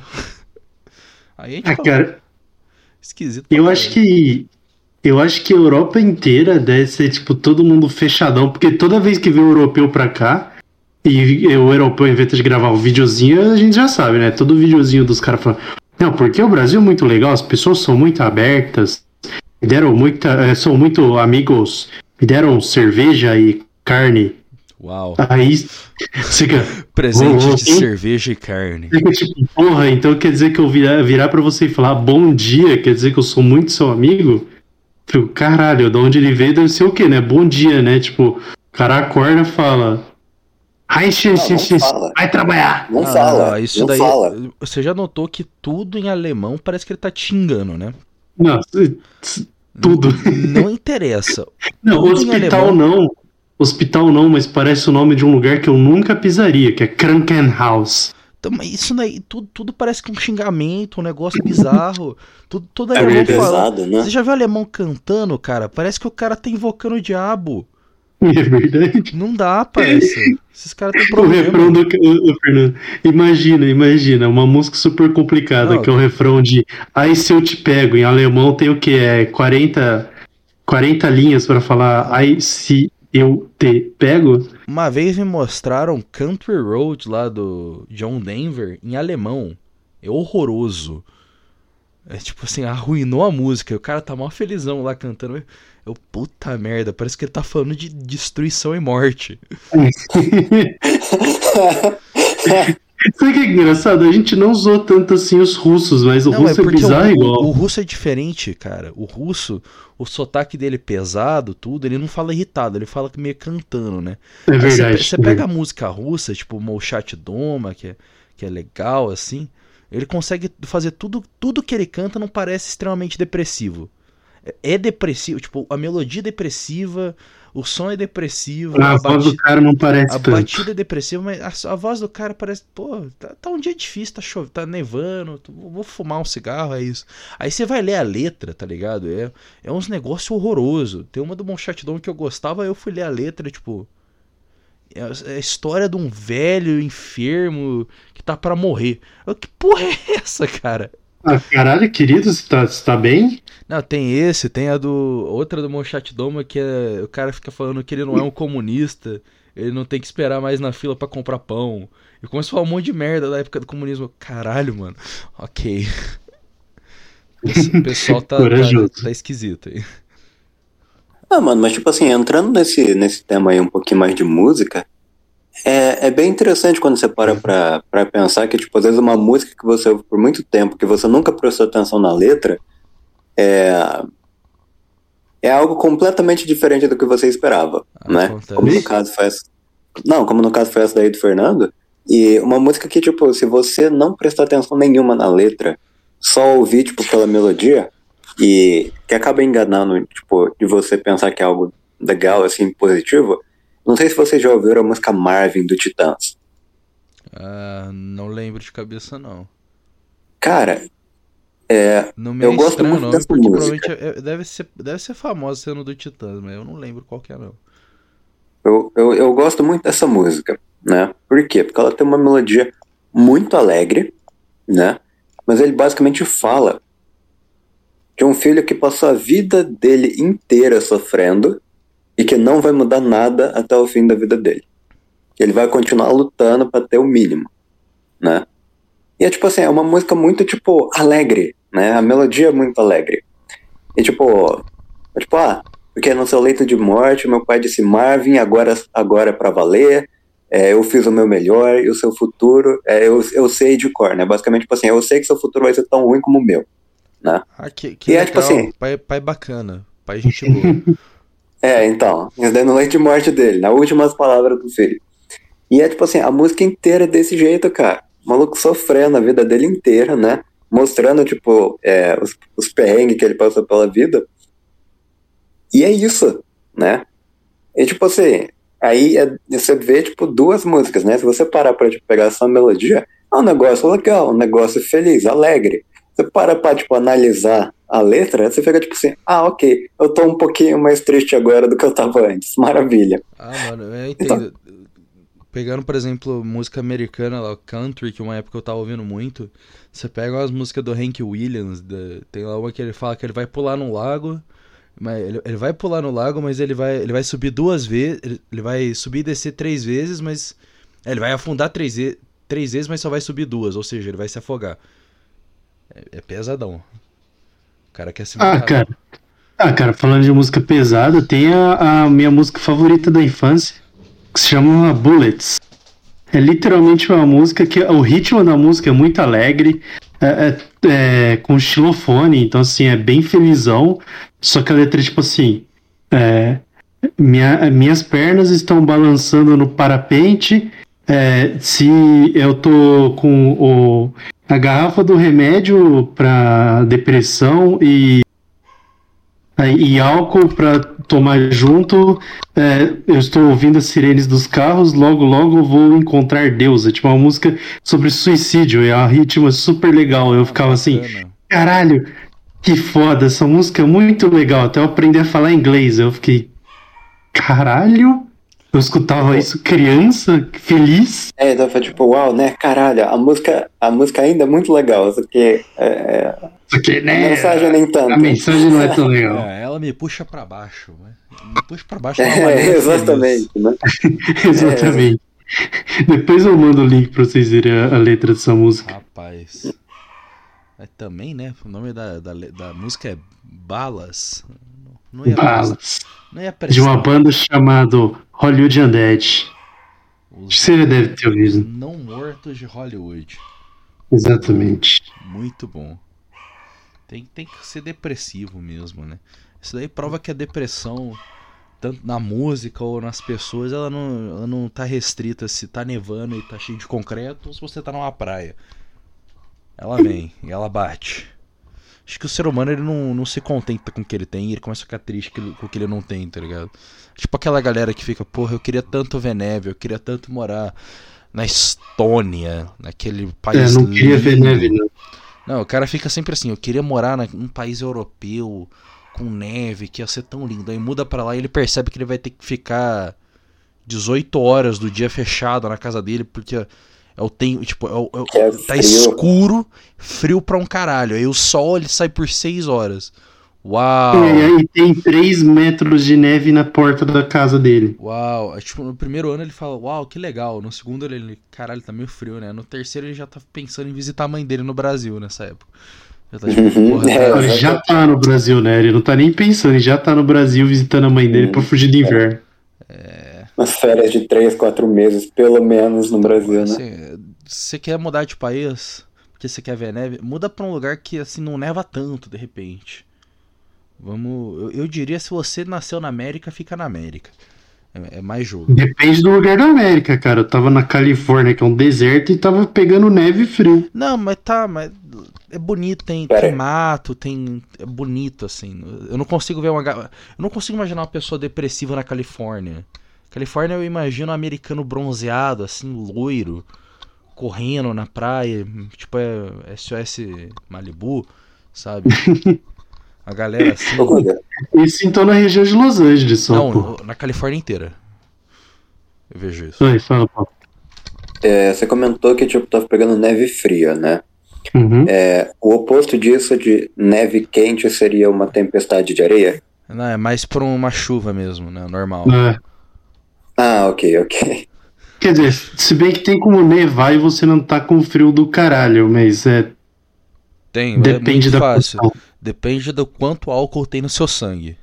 Aí a gente ah, fala, cara, esquisito. Eu acho cara. que... Eu acho que a Europa inteira deve ser, tipo, todo mundo fechadão, porque toda vez que vem um europeu pra cá, e o europeu inventa de gravar um videozinho, a gente já sabe, né? Todo videozinho dos caras falando, não, porque o Brasil é muito legal, as pessoas são muito abertas, me deram muita, são muito amigos, me deram cerveja e carne. Uau. Aí, fica, presente oh, de hein? cerveja e carne. Fica, tipo, porra, então quer dizer que eu virar, virar pra você e falar bom dia, quer dizer que eu sou muito seu amigo? Caralho, de onde ele veio deve ser o quê, né? Bom dia, né? Tipo, o cara acorda e fala... Ai, xê, xê, xê, vai trabalhar! Não ah, fala, isso não daí, fala. Você já notou que tudo em alemão parece que ele tá te enganando, né? Não, tudo. Não, não interessa. Não, tudo hospital alemão... não. Hospital não, mas parece o nome de um lugar que eu nunca pisaria, que é Krankenhaus. Então, mas isso daí, tudo, tudo parece que é um xingamento, um negócio bizarro. Tudo, tudo é alemão falando. Né? Você já viu o alemão cantando, cara? Parece que o cara tá invocando o diabo. É verdade. Não dá, parece. Esses caras têm problema. O refrão do Fernando. Imagina, imagina. Uma música super complicada, não, que é o refrão de Ai, se eu te pego. Em alemão tem o quê? É quarenta, quarenta linhas pra falar Ai, se... eu te pego. Uma vez me mostraram Country Road lá do John Denver em alemão. É horroroso. É tipo assim, arruinou a música. O cara tá mó felizão lá cantando. Eu, puta merda, parece que ele tá falando de destruição e morte. Sabe o que é engraçado? A gente não usou tanto assim os russos, mas o não, russo é, é bizarro o, igual. O russo é diferente, cara. O russo, o sotaque dele pesado, tudo, ele não fala irritado, ele fala meio cantando, né? É verdade. Você pega a música russa, tipo Molchat Doma, que é, que é legal, assim, ele consegue fazer tudo, tudo que ele canta não parece extremamente depressivo. é depressivo, tipo, a melodia é depressiva, o som é depressivo. Ah, a, a voz batida, do cara não parece A tanto. batida é depressiva, mas a, a voz do cara parece, pô, tá, tá um dia difícil, tá chovendo, tá nevando, vou fumar um cigarro, é isso. Aí você vai ler a letra, tá ligado? É, é uns negócios horrorosos. Tem uma do Molchat Doma que eu gostava, eu fui ler a letra, tipo... É a história de um velho enfermo que tá pra morrer. Eu, que porra é essa, cara? Ah, caralho, querido, você tá, você tá bem? Não, tem esse, tem a do... Outra do Molchat Doma que é... O cara fica falando que ele não é um comunista, ele não tem que esperar mais na fila pra comprar pão. E começa a falar um monte de merda da época do comunismo. Caralho, mano. Ok. Esse pessoal tá, tá, tá esquisito aí. Ah, mano, mas tipo assim, entrando nesse, nesse tema aí um pouquinho mais de música, é, é bem interessante quando você para pra, pra pensar que, tipo, às vezes uma música que você ouve por muito tempo, que você nunca prestou atenção na letra, é, é algo completamente diferente do que você esperava, ah, né? Acontece. Como no caso foi essa... Não, como no caso foi essa daí do Fernando, e uma música que, tipo, se você não prestar atenção nenhuma na letra, só ouvir, tipo, pela melodia... E que acaba enganando, tipo, de você pensar que é algo legal, assim, positivo. Não sei se vocês já ouviram a música Marvin do Titãs. Ah, não lembro de cabeça, não. Cara, é, eu gosto estranho, muito não, dessa música. É, deve ser, deve ser famosa sendo do Titãs, mas eu não lembro qual que é, não. Eu, eu, eu gosto muito dessa música, né? Por quê? Porque ela tem uma melodia muito alegre, né? Mas ele basicamente fala... de um filho que passou a vida dele inteira sofrendo e que não vai mudar nada até o fim da vida dele. Ele vai continuar lutando pra ter o mínimo, né? E é tipo assim, é uma música muito, tipo, alegre, né? A melodia é muito alegre. E tipo, é, tipo, ah, porque no seu leito de morte, meu pai disse, Marvin, agora, agora é pra valer, é, eu fiz o meu melhor e o seu futuro, é, eu, eu sei de cor, né? Basicamente, tipo assim, eu sei que seu futuro vai ser tão ruim como o meu. Né? Ah, que, que e legal. É tipo assim, pai, pai bacana, pai gente boa. É, então, isso daí no leito de morte dele, nas últimas palavras do filho. E é tipo assim, a música inteira é desse jeito, cara. O maluco sofrendo a vida dele inteira, né? Mostrando, tipo, é, os, os perrengues que ele passou pela vida. E é isso, né? E tipo assim, aí é, você vê, tipo, duas músicas, né? Se você parar pra tipo, pegar só a melodia, é um negócio legal, um negócio feliz, alegre. Você para pra, tipo, analisar a letra, você fica tipo assim, ah, ok, eu tô um pouquinho mais triste agora do que eu tava antes, maravilha. Ah, mano, eu entendo. Então... Pegando, por exemplo, música americana lá, country, que uma época eu tava ouvindo muito, você pega umas músicas do Hank Williams, da... tem lá uma que ele fala que ele vai pular no lago, mas ele, ele vai pular no lago, mas ele vai, ele vai subir duas vezes, ele vai subir e descer três vezes, mas ele vai afundar três, e... três vezes, mas só vai subir duas, ou seja, ele vai se afogar. É pesadão. O cara quer se matar. Ah, cara. Ah, cara, falando de música pesada, tem a, a minha música favorita da infância, que se chama Bullets. É literalmente uma música que o ritmo da música é muito alegre, é, é, é, com xilofone, então assim, é bem felizão, só que a letra é tipo assim, é, minha, minhas pernas estão balançando no parapente, é, se eu tô com o... a garrafa do remédio para depressão e, e álcool para tomar junto. É, eu estou ouvindo as sirenes dos carros, logo, logo vou encontrar Deus. É tipo uma música sobre suicídio, é um ritmo super legal. Eu ficava assim, caralho, que foda, essa música é muito legal. Até eu aprender a falar inglês, eu fiquei, caralho... Eu escutava isso criança, feliz. É, então foi tipo, uau, né, caralho, a música, a música ainda é muito legal, só que, é, só que né, a mensagem nem tanto. A mensagem não é tão legal. É, ela me puxa pra baixo, né? Me puxa pra baixo. É, exatamente, né? Exatamente. É. Depois eu mando o link pra vocês verem a, a letra dessa música. Rapaz. É, também, né, o nome da, da, da música é Balas. Não ia Balas. Não ia de uma banda chamada... Hollywood Undead. Você já deve ter ouvido. Não mortos de Hollywood. Exatamente. Muito bom. Tem, tem que ser depressivo mesmo, né? Isso daí prova que a depressão, tanto na música ou nas pessoas, ela não, ela não tá restrita se tá nevando e tá cheio de concreto ou se você tá numa praia. Ela vem e ela bate. Acho que o ser humano, ele não, não se contenta com o que ele tem, ele começa a ficar triste com o que ele não tem, tá ligado? Tipo aquela galera que fica, porra, eu queria tanto ver neve, eu queria tanto morar na Estônia, naquele país... É, não queria lindo. ver neve, não. Não, o cara fica sempre assim, eu queria morar num país europeu, com neve, que ia ser tão lindo. Aí muda pra lá e ele percebe que ele vai ter que ficar dezoito horas do dia fechado na casa dele, porque... Eu tenho, tipo, eu, eu, é tá frio. escuro, frio pra um caralho. Aí o sol, ele sai por seis horas. Uau! É, e tem três metros de neve na porta da casa dele. Uau! Tipo, no primeiro ano ele fala, uau, que legal. No segundo ele, caralho, tá meio frio, né? No terceiro ele já tá pensando em visitar a mãe dele no Brasil nessa época. Já tá, tipo, porra, é, ele já tá no Brasil, né? Ele não tá nem pensando, ele já tá no Brasil visitando a mãe dele hum, pra fugir do inverno. É... Umas férias de três, quatro meses, pelo menos, no Brasil, assim, né? Você quer mudar de país, porque você quer ver neve, muda pra um lugar que, assim, não neva tanto, de repente. Vamos... Eu, eu diria, se você nasceu na América, fica na América. É, é mais jogo. Depende do lugar da América, cara. Eu tava na Califórnia, que é um deserto, e tava pegando neve e frio. Não, mas tá, mas... É bonito, tem, tem mato, tem... É bonito, assim. Eu não consigo ver uma... Eu não consigo imaginar uma pessoa depressiva na Califórnia. Califórnia, eu imagino um americano bronzeado, assim, loiro, correndo na praia, tipo, é S O S Malibu, sabe? A galera assim... Isso então na região de Los Angeles só, Não, pô. na Califórnia inteira. Eu vejo isso. Aí, fala, Paulo. É, você comentou que, tipo, tava pegando neve fria, né? Uhum. É, o oposto disso de neve quente seria uma tempestade de areia? Não, é mais por uma chuva mesmo, né? Normal. É. Ah, ok, ok. Quer dizer, se bem que tem como nevar e você não tá com frio do caralho, mas é... Tem, depende é muito da fácil. Porção. Depende do quanto álcool tem no seu sangue.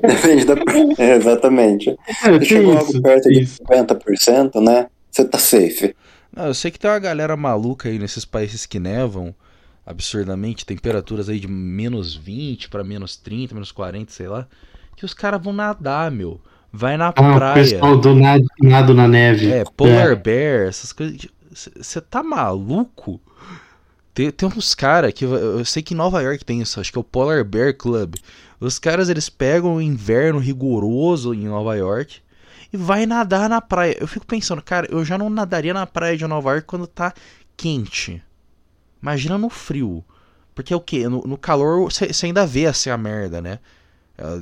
Depende da... É, exatamente. É, se chegou isso, algo perto de cinquenta por cento, né? Você tá safe. Não, eu sei que tem uma galera maluca aí nesses países que nevam absurdamente, temperaturas aí de menos vinte pra menos trinta, menos quarenta, sei lá. Que os caras vão nadar, meu. Vai na ah, praia. O pessoal do nado, nado na neve. É, polar é. bear, essas coisas. Você tá maluco? Tem, tem uns caras que... Eu sei que em Nova York tem isso, acho que é o Polar Bear Club. Os caras, eles pegam o inverno rigoroso em Nova York e vai nadar na praia. Eu fico pensando, cara, eu já não nadaria na praia de Nova York quando tá quente. Imagina no frio. Porque é o quê? No, no calor, você ainda vê assim a merda, né?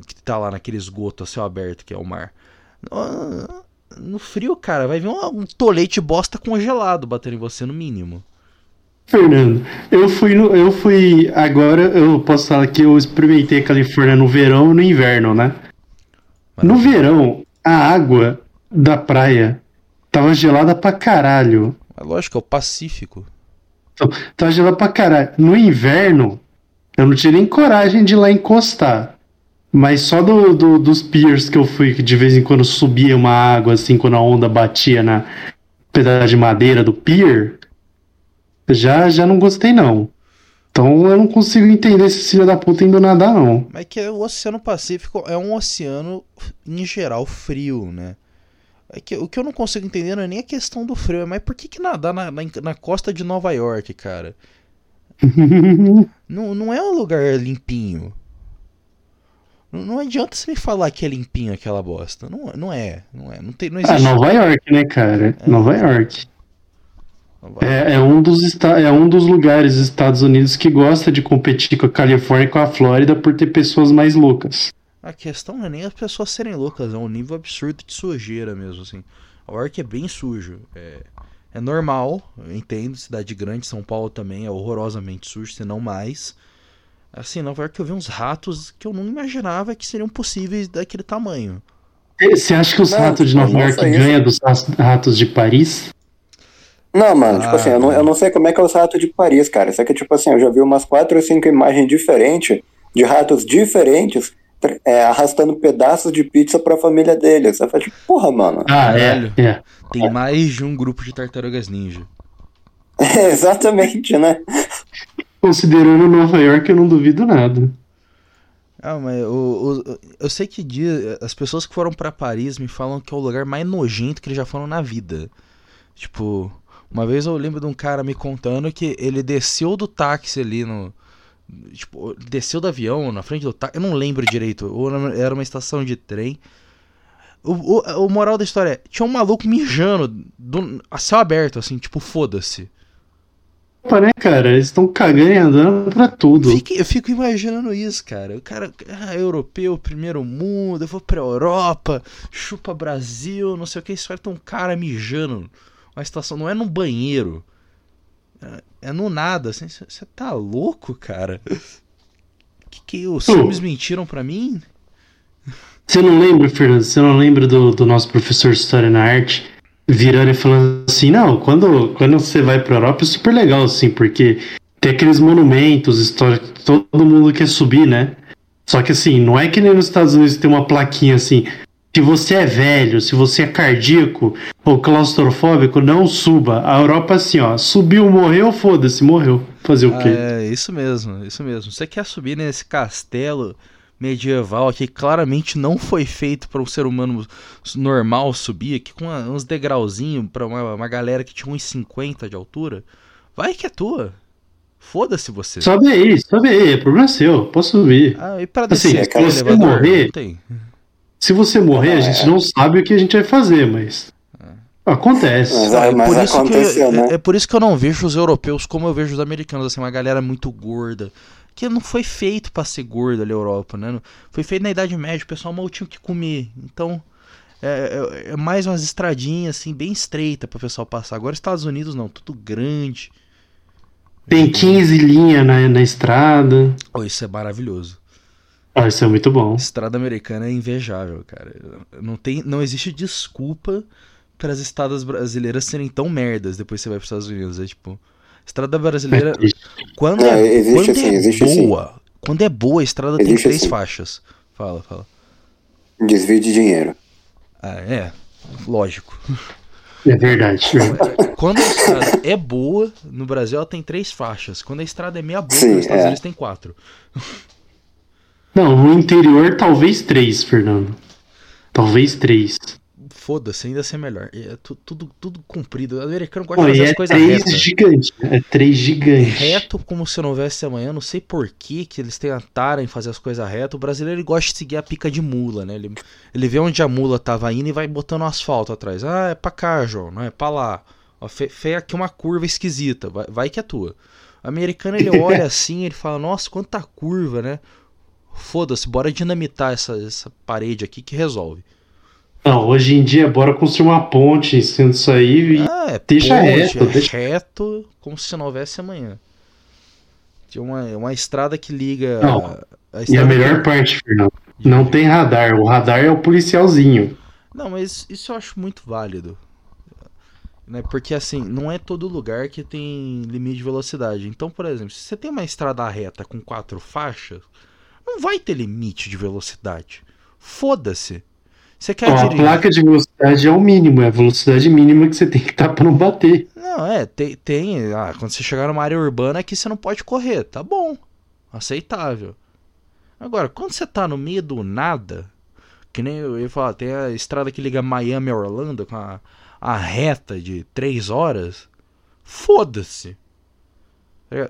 Que tá lá naquele esgoto a céu aberto que é o mar. No frio, cara, vai vir um, um tolete bosta congelado batendo em você no mínimo. Fernando, eu fui, no, eu fui agora, eu posso falar que eu experimentei a Califórnia no verão e no inverno, né? Maravilha. No verão, a água da praia tava gelada pra caralho. É lógico, é o Pacífico. Então, tava gelada pra caralho. No inverno, eu não tinha nem coragem de ir lá encostar. Mas só do, do, dos piers que eu fui, que de vez em quando subia uma água, assim, quando a onda batia na pedaço de madeira do pier, já, já não gostei, não. Então eu não consigo entender esse filho da puta indo nadar, não. Mas que o Oceano Pacífico é um oceano, em geral, frio, né? É que, o que eu não consigo entender não é nem a questão do frio, é mais por que, que nadar na, na, na costa de Nova York, cara? não, não é um lugar limpinho. Não adianta você me falar que é limpinho aquela bosta. Não, não é, não é. Não tem, não existe. Ah, Nova York, né, cara? É. Nova York. Nova York. É, é, um dos esta- é um dos lugares dos Estados Unidos que gosta de competir com a Califórnia e com a Flórida por ter pessoas mais loucas. A questão não é nem as pessoas serem loucas, é um nível absurdo de sujeira mesmo, assim. Nova York é bem sujo. É, é normal, eu entendo. Cidade grande, São Paulo também é horrorosamente sujo, se não mais. Assim, Nova York eu vi uns ratos que eu não imaginava que seriam possíveis daquele tamanho. Você acha que os não, ratos de Nova York ganham dos ratos de Paris? Não, mano, ah, tipo assim, eu não, eu não sei como é que é os ratos de Paris, cara. Só que, tipo assim, eu já vi umas quatro ou cinco imagens diferentes de ratos diferentes é, arrastando pedaços de pizza pra família deles. Você fala, tipo, porra, mano. Ah, é, é. Tem é. mais de um grupo de tartarugas ninja. É, exatamente, né? Considerando Nova York, eu não duvido nada. Ah, mas eu, eu, eu sei que dia, as pessoas que foram pra Paris me falam que é o lugar mais nojento que eles já foram na vida. Tipo, Uma vez eu lembro de um cara me contando que ele desceu do táxi ali no... Tipo, desceu do avião, na frente do táxi, eu não lembro direito, ou era uma estação de trem. O, o, o moral da história é, tinha um maluco mijando do, a céu aberto, assim, tipo, foda-se. Opa, né, cara? Eles estão cagando e andando pra tudo. Fique, eu fico imaginando isso, cara. O cara ah, europeu, primeiro mundo, eu vou pra Europa, chupa Brasil, não sei o que. Isso vai ter um cara mijando. Uma estação, não é num banheiro. É no nada, assim, você tá louco, cara? Que que os uh, filmes mentiram pra mim? Você não lembra, Fernando? Você não lembra do, do nosso professor de História na Arte virando e falando assim, não, quando, quando você vai pra Europa é super legal, assim, porque tem aqueles monumentos históricos que todo mundo quer subir, né? Só que assim, não é que nem nos Estados Unidos tem uma plaquinha assim, se você é velho, se você é cardíaco ou claustrofóbico, não suba. A Europa assim, ó, subiu, morreu, foda-se, morreu. Fazer o ah, quê? É, isso mesmo, isso mesmo. Você quer subir nesse castelo medieval que claramente não foi feito para um ser humano normal subir, aqui com uns degrauzinhos para uma, uma galera que tinha uns cinquenta de altura? Vai que é tua. Foda-se você. Sobe aí, sobe aí, o problema é seu, posso subir. Ah, e pra descer, assim, cara, se você morrer... Não tem. Se você morrer, ah, a gente é. não sabe o que a gente vai fazer, mas... Acontece. Mas, ah, mas por isso aconteceu, eu, né? É por isso que eu não vejo os europeus como eu vejo os americanos, assim, uma galera muito gorda. Que não foi feito pra ser gorda ali na Europa, né? Foi feito na Idade Média, o pessoal mal tinha o que comer. Então, é, é, é mais umas estradinhas, assim, bem estreita pro pessoal passar. Agora, Estados Unidos, não, tudo grande. Tem quinze linhas na, na estrada. Oh, isso é maravilhoso. Ah, isso é muito bom. Estrada americana é invejável, cara. Não, tem, não existe desculpa para as estradas brasileiras serem tão merdas depois que você vai para os Estados Unidos. É tipo, estrada brasileira, quando é, é, existe, quando sim, é existe, boa, sim. Quando é boa, a estrada existe, tem três sim. faixas. Fala, fala. Desvio de dinheiro. Ah, é, lógico. É verdade. Quando a estrada é boa, no Brasil ela tem três faixas. Quando a estrada é meia boa, nos Estados é. Unidos tem quatro. Não, no interior talvez três, Fernando. Talvez três. Foda-se, ainda assim é melhor. É tudo, tudo, tudo comprido. O americano gosta oh, de fazer as é coisas retas. É três gigantes. É três gigantes. Reto como se não houvesse amanhã. Não sei por que que eles têm a tara em fazer as coisas retas. O brasileiro ele gosta de seguir a pica de mula, né? Ele, ele vê onde a mula tava indo e vai botando um asfalto atrás. Ah, é pra cá, João. Não é pra lá. Ó, fe, fe aqui uma curva esquisita. Vai, vai que é tua. O americano ele olha assim, ele fala, nossa, quanta curva, né? Foda-se, bora dinamitar essa, essa parede aqui que resolve. Não, hoje em dia, bora construir uma ponte em cima disso aí e ah, é deixa ponte, reto. É deixa... reto, como se não houvesse amanhã. Tinha uma, uma estrada que liga... Não, a, a e a melhor que... parte, Fernando, não tem radar. O radar é o policialzinho. Não, mas isso eu acho muito válido. Né? Porque, assim, não é todo lugar que tem limite de velocidade. Então, por exemplo, se você tem uma estrada reta com quatro faixas... Não vai ter limite de velocidade. Foda-se. Você quer dirigir... A placa de velocidade é o mínimo, é a velocidade mínima que você tem que estar para não bater. Não, é, tem... tem ah, quando você chegar numa área urbana aqui, você não pode correr. Tá bom, aceitável. Agora, quando você tá no meio do nada, que nem eu ia falar, tem a estrada que liga Miami a Orlando com a, a reta de três horas. Foda-se.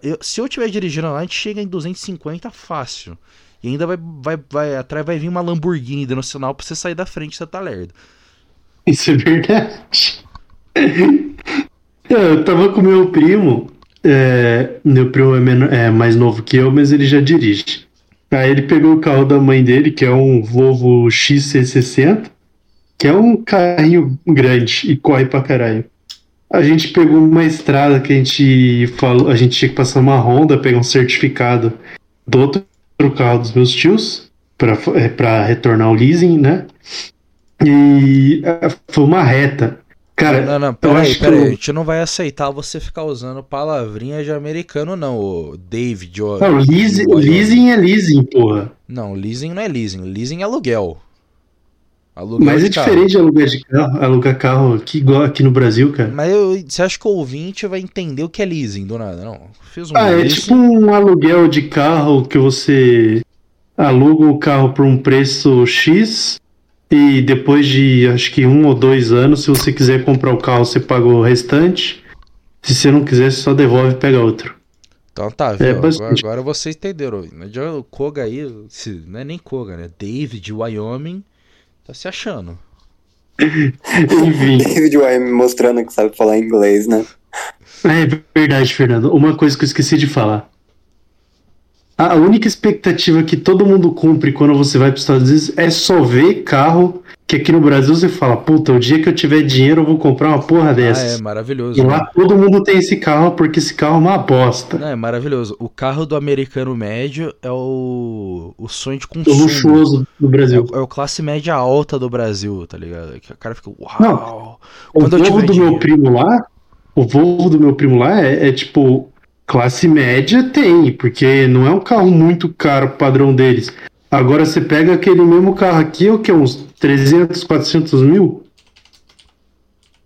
Eu, se eu estiver dirigindo lá, a gente chega em duzentos e cinquenta fácil. E ainda vai, vai, vai atrás vai vir uma Lamborghini dando sinal pra você sair da frente, você tá lerdo. Isso é verdade. Eu tava com meu primo, é, meu primo é, menor, é mais novo que eu, mas ele já dirige. Aí ele pegou o carro da mãe dele, que é um Volvo X C sessenta, que é um carrinho grande e corre pra caralho. A gente pegou uma estrada que a gente falou, a gente tinha que passar uma Honda, pegar um certificado do outro carro dos meus tios pra, é, pra retornar o leasing, né? E foi uma reta. Cara, não, não, peraí, peraí, eu... a gente não vai aceitar você ficar usando palavrinha de americano, não, o David. O... Não, leasing, o leasing é leasing, porra. Não, leasing não é leasing, leasing é aluguel. Alugar mas é diferente de alugar de carro, alugar carro aqui, igual aqui no Brasil, cara. Mas eu, você acha que o ouvinte vai entender o que é leasing do nada? Não, fiz um ah, leasing. É tipo um aluguel de carro que você aluga o carro por um preço X e depois de acho que um ou dois anos, se você quiser comprar o carro, você paga o restante. Se você não quiser, você só devolve e pega outro. Então tá, viu? É, agora, agora vocês entenderam. O Koga aí, não é nem Koga, né? David Wyoming tá se achando. Enfim. David Wyoming mostrando que sabe falar inglês, né? É verdade, Fernando. Uma coisa que eu esqueci de falar. A única expectativa que todo mundo cumpre quando você vai para os Estados Unidos é só ver carro, que aqui no Brasil você fala, puta, o dia que eu tiver dinheiro eu vou comprar uma porra dessas. Ah, é maravilhoso. E lá, né? Todo mundo tem esse carro porque esse carro é uma bosta. Não, é maravilhoso. O carro do americano médio é o, o sonho de consumo. O luxuoso do Brasil. É, é o classe média alta do Brasil, tá ligado? Que o cara fica, uau. Não, o Volvo do dinheiro. meu primo lá, o Volvo do meu primo lá é, é tipo... Classe média tem, porque não é um carro muito caro, padrão deles. Agora você pega aquele mesmo carro aqui, o que é uns trezentos, quatrocentos mil?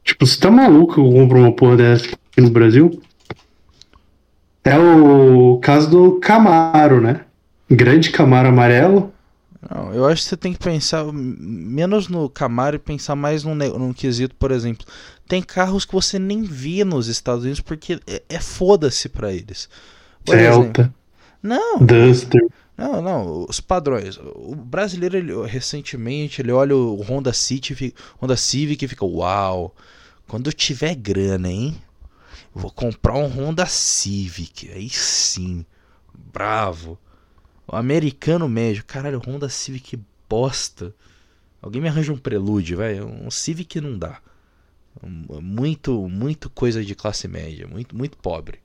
Tipo, você tá maluco que eu compro uma porra dessa aqui no Brasil? É o caso do Camaro, né? Grande Camaro amarelo. Não, eu acho que você tem que pensar menos no Camaro e pensar mais num, num quesito, por exemplo... Tem carros que você nem vê nos Estados Unidos porque é, é foda-se pra eles. Por Celta. Exemplo, não. Duster. Não, não. Os padrões. O brasileiro, ele, recentemente, ele olha o Honda Civic, Honda Civic e fica, uau, quando eu tiver grana, hein, eu vou comprar um Honda Civic. Aí sim. Bravo. O americano médio. Caralho, Honda Civic bosta. Alguém me arranja um Prelude, velho. Um Civic não dá. Muito, muito coisa de classe média, muito, muito pobre.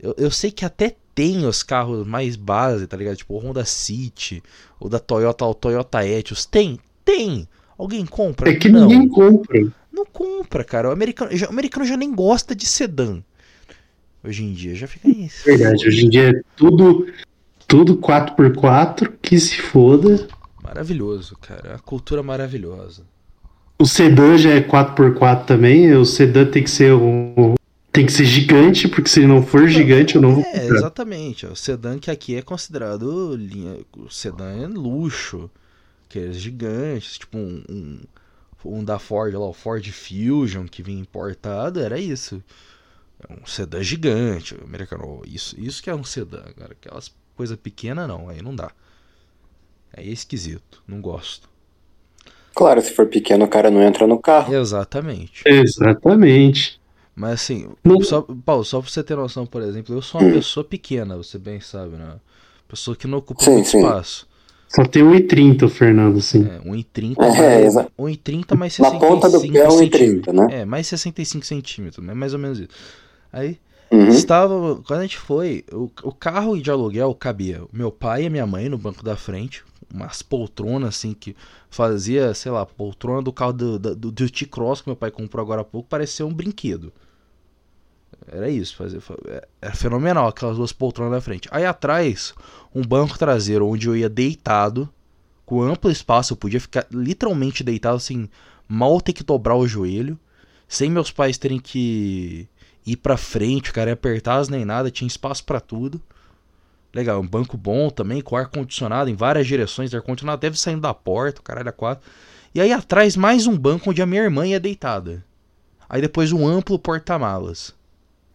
Eu, eu sei que até tem os carros mais base, tá ligado? Tipo o Honda City, ou da Toyota, o Toyota Etios. Tem, tem. Alguém compra? É que não. Ninguém compra. Não compra, cara. O americano, já, o americano já nem gosta de sedã. Hoje em dia já fica isso. Verdade, hoje em dia é tudo, tudo quatro por quatro, que se foda. Maravilhoso, cara. A cultura maravilhosa. O sedã já é quatro por quatro também, o sedã tem que ser um, tem que ser gigante, porque se ele não for gigante eu não vou comprar. É, exatamente, o sedã que aqui é considerado linha, o sedã é luxo, que é gigante, tipo um, um, um da Ford lá, o Ford Fusion que vinha importado, era isso, um sedã gigante, americano, isso, isso que é um sedã, cara, aquelas coisas pequenas não, aí não dá, aí é esquisito, não gosto. Claro, se for pequeno, o cara não entra no carro. Exatamente. Exatamente. Mas assim, só, Paulo, só pra você ter noção, por exemplo, eu sou uma hum. pessoa pequena, você bem sabe, né? Pessoa que não ocupa sim, muito sim. espaço. Só tem um e trinta, Fernando, sim. É, um e trinta, é, é, um e trinta mais sessenta e cinco centímetros. Na ponta do pé é um e trinta, né? É, mais sessenta e cinco centímetros, né? Mais ou menos isso. Aí, uhum. estava, quando a gente foi, o, o carro de aluguel cabia meu pai e minha mãe no banco da frente. Umas poltronas assim que fazia, sei lá, poltrona do carro do, do, do T-Cross que meu pai comprou agora há pouco, parecia um brinquedo. Era isso, fazia, era fenomenal aquelas duas poltronas na frente. Aí atrás, um banco traseiro onde eu ia deitado, com amplo espaço, eu podia ficar literalmente deitado assim, mal ter que dobrar o joelho, sem meus pais terem que ir pra frente, o cara ia apertar nem nada, tinha espaço pra tudo. Legal, um banco bom também, com ar-condicionado em várias direções, ar-condicionado deve saindo da porta, caralho, a quatro. E aí atrás mais um banco onde a minha irmã ia deitada. Aí depois um amplo porta-malas.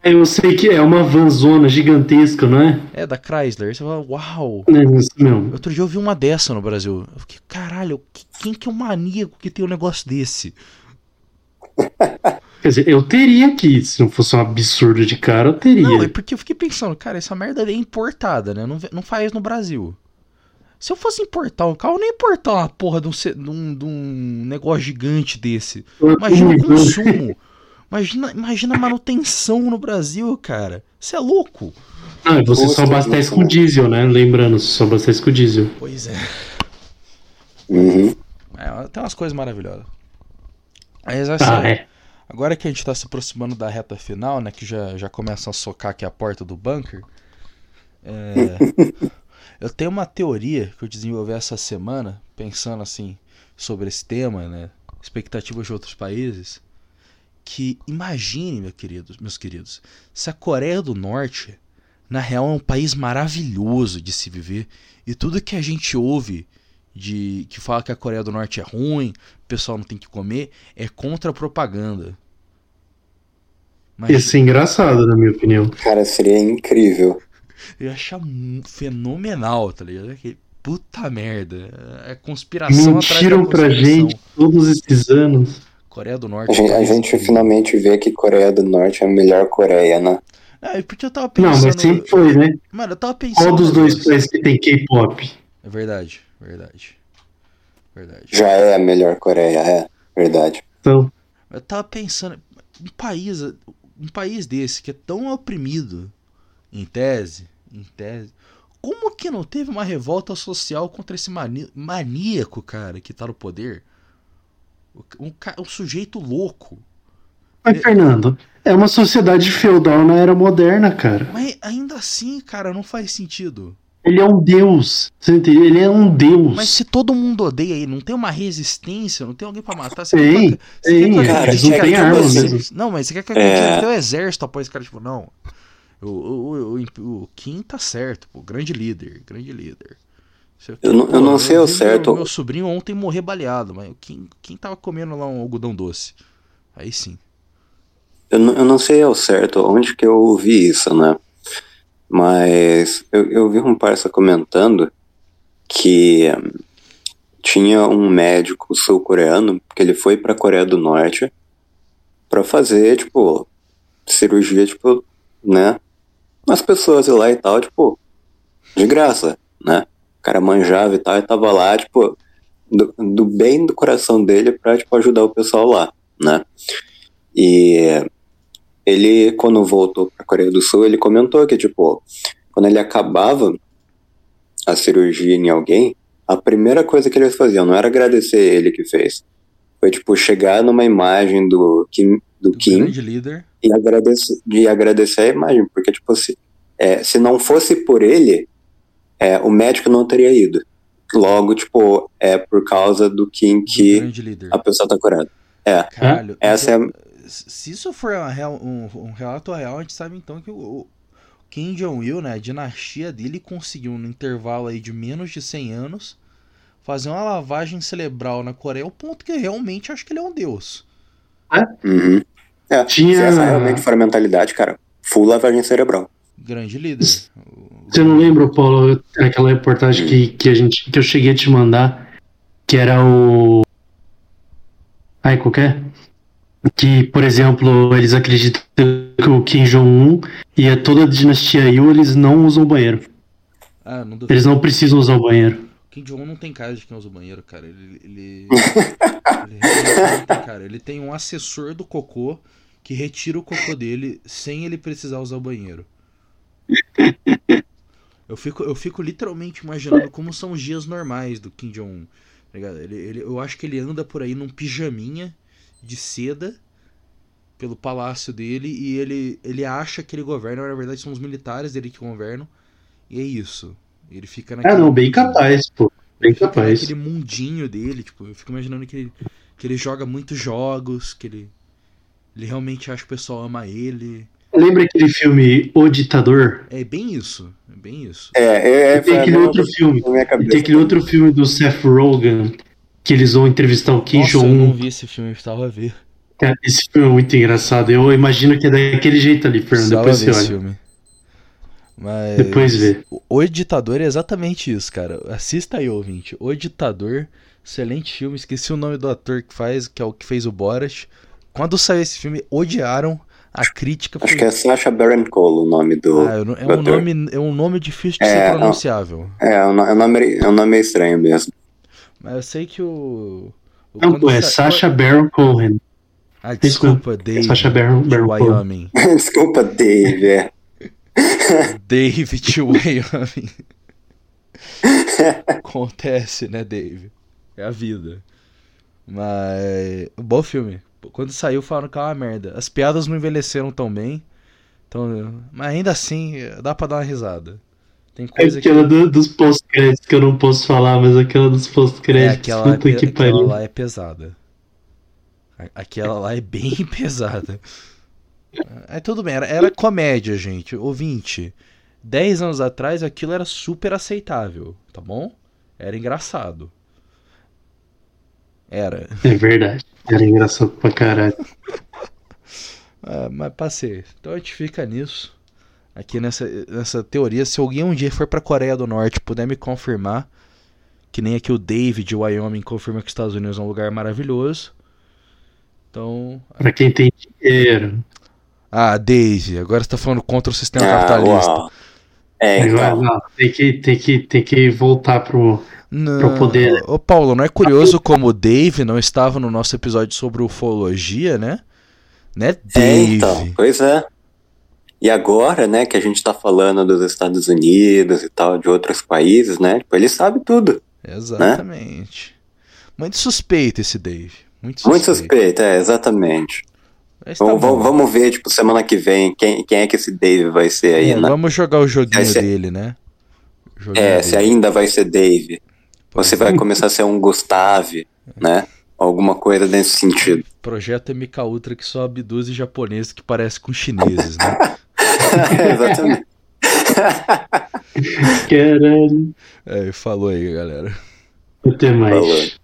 Eu sei que é uma vanzona gigantesca, não é? É, da Chrysler. Você fala, uau. É isso mesmo. Outro dia eu vi uma dessa no Brasil. Eu fiquei, caralho, quem que é o maníaco que tem um negócio desse? Quer dizer, eu teria aqui, se não fosse um absurdo de cara, eu teria. Não, é porque eu fiquei pensando, cara, essa merda é importada, né? Não, não faz no Brasil. Se eu fosse importar um carro, eu nem ia importar uma porra de um, de um, de um negócio gigante desse. Imagina o consumo. Imagina, imagina a manutenção no Brasil, cara. Você é louco. Ah, você só abastece com diesel, né? Lembrando, você só abastece com diesel. Pois é. Uhum. É, tem umas coisas maravilhosas. Mas assim, ah, é. Agora que a gente tá se aproximando da reta final, né, que já, já começa a socar aqui a porta do bunker, é, eu tenho uma teoria que eu desenvolvi essa semana, pensando assim, sobre esse tema, né, expectativas de outros países, que imagine, meu querido, meus queridos, se a Coreia do Norte, na real, é um país maravilhoso de se viver, e tudo que a gente ouve... De, que fala que a Coreia do Norte é ruim, o pessoal não tem que comer, é contra a propaganda. Mas... ia ser engraçado, na minha opinião. Cara, seria incrível. Eu ia achar fenomenal, tá ligado? Que puta merda. É conspiração. Mentiram atrás da conspiração. Pra gente todos esses anos. Coreia do Norte. A gente, a gente finalmente vê que Coreia do Norte é a melhor Coreia, né? É, porque eu tava pensando... Não, mas sempre foi, né? Mano, eu tava pensando... Qual dos dois países que tem K-pop? É verdade, verdade. Verdade. Já é a melhor Coreia, é. Verdade. Então... eu tava pensando... Um país, um país desse que é tão oprimido, em tese, em tese, como que não teve uma revolta social contra esse mani- maníaco, cara, que tá no poder? Um, um sujeito louco. Mas, é, Fernando, é uma sociedade feudal na era moderna, cara. Mas ainda assim, cara, não faz sentido. Ele é um deus, você entendeu? Ele é um deus. Mas se todo mundo odeia ele, não tem uma resistência, não tem alguém pra matar, você ei, quer, você ei, quer cara, que não tem armas mesmo. Não, mas você quer que a gente tenha um exército após esse cara, tipo, não. O, o, o, o, o Kim tá certo, pô, grande líder, grande líder. Eu, eu, não, eu não sei o certo. Meu, meu sobrinho ontem morreu baleado, mas o Kim, Kim tava comendo lá um algodão doce. Aí sim. Eu não, eu não sei ao certo onde que eu ouvi isso, né? Mas eu, eu vi um parça comentando que tinha um médico sul-coreano que ele foi pra Coreia do Norte pra fazer, tipo, cirurgia, tipo, né, nas pessoas lá e tal, tipo, de graça, né? O cara manjava e tal e tava lá, tipo, do, do bem do coração dele pra, tipo, ajudar o pessoal lá, né? E... ele, quando voltou para a Coreia do Sul, ele comentou que, tipo, quando ele acabava a cirurgia em alguém, a primeira coisa que eles faziam não era agradecer ele que fez. Foi, tipo, chegar numa imagem do Kim, do do Kim e, agradecer, e agradecer a imagem. Porque, tipo, se, é, se não fosse por ele, é, o médico não teria ido. Logo, tipo, é por causa do Kim que do a pessoa tá curada. É. Caralho, essa eu... é a... Se isso for um, um, um relato real, a gente sabe então que o, o Kim Jong-un, né, a dinastia dele conseguiu, no intervalo aí de menos de cem anos, fazer uma lavagem cerebral na Coreia, ao ponto que realmente acho que ele é um deus. É? Uhum. É, tinha... Se essa realmente for a mentalidade, cara, full lavagem cerebral. Grande líder. Você não lembra, Paulo, aquela reportagem que, que, a gente, que eu cheguei a te mandar, que era o... Ai, qualquer... que, por exemplo, eles acreditam que o Kim Jong-un e toda a dinastia Yu, eles não usam banheiro. Ah, não duvido. Eles não precisam usar o banheiro. O Kim Jong-un não tem cara de quem usa o banheiro, cara. Ele, ele... ele, ele, tem, cara. Ele tem um assessor do cocô que retira o cocô dele sem ele precisar usar o banheiro. Eu fico, eu fico literalmente imaginando como são os dias normais do Kim Jong-un. Ele, ele, eu acho que ele anda por aí num pijaminha de seda pelo palácio dele e ele, ele acha que ele governa, mas na verdade são os militares dele que governam, e é isso. Ele fica naquele... Ah, não, bem capaz, pô. Bem ele capaz. Aquele mundinho dele, tipo, eu fico imaginando que ele, que ele joga muitos jogos, que ele, ele realmente acha que o pessoal ama ele. Lembra aquele filme O Ditador? É bem isso, é bem isso. É, é, é. E tem aquele outro filme, cabeça, tem aquele outro filme do Seth Rogen, que eles vão entrevistar o Kim Jong-un. Nossa, eu não vi esse filme, eu estava a ver. Cara, esse filme é muito engraçado. Eu imagino que é daquele jeito ali, Fernando. Depois você olha. Filme. Mas depois vê. O Ditador é exatamente isso, cara. Assista aí, ouvinte. O Ditador, excelente filme. Esqueci o nome do ator que faz, que é o que fez o Borat. Quando saiu esse filme, odiaram a crítica. Acho foi... que é Sacha Baron Cohen o nome do ah, é, do é um ator. Nome é um nome difícil de é, ser pronunciável. É, é um nome, é um nome estranho mesmo. Mas eu sei que o... o não, pô, é sa... Sacha Baron Cohen. Ah, desculpa, desculpa Dave. Sacha Baron, Baron Wyoming. Cohen. Desculpa, Dave, é. David de Wyoming. Acontece, né, Dave? É a vida. Mas... bom filme. Quando saiu, falaram que é uma merda. As piadas não envelheceram tão bem. Então... mas ainda assim, dá pra dar uma risada. Tem coisa é aquela que... do, dos pós-créditos que eu não posso falar, mas aquela dos pós-créditos. É, aquela, puta é, que aquela pariu. Lá é pesada. Aquela lá é bem pesada. É, tudo bem, era, era comédia, gente. Ouvinte, dez anos atrás aquilo era super aceitável, tá bom? Era engraçado. Era. É verdade, era engraçado pra caralho. Ah, mas passei. Então a gente fica nisso. Aqui nessa, nessa teoria. Se alguém um dia for pra Coreia do Norte puder me confirmar, que nem aqui o David de Wyoming confirma que os Estados Unidos é um lugar maravilhoso. Então... pra quem tem dinheiro. Ah, Daisy, agora você tá falando contra o sistema ah, capitalista. Uau. É, então... não, tem, que, tem, que, tem que voltar pro, não, pro poder. Ô Paulo, não é curioso como o Dave não estava no nosso episódio sobre ufologia, né? Né, Dave? É, então, pois é. E agora, né, que a gente tá falando dos Estados Unidos e tal, de outros países, né? Tipo, ele sabe tudo. Exatamente. Né? Muito suspeito esse Dave. Muito suspeito, Muito suspeito é, exatamente. Vamos, tá vamos ver, tipo, semana que vem quem, quem é que esse Dave vai ser aí, é, né? Vamos jogar o joguinho é, dele, né? Joguinho é, dele. Se ainda vai ser Dave. Pois você é. Vai começar a ser um Gustave, né? Alguma coisa nesse sentido. Projeto M K Ultra que só abduz japoneses que parece com chineses, né? É, exatamente. Caralho. É, falou aí, galera. Até mais. Falou.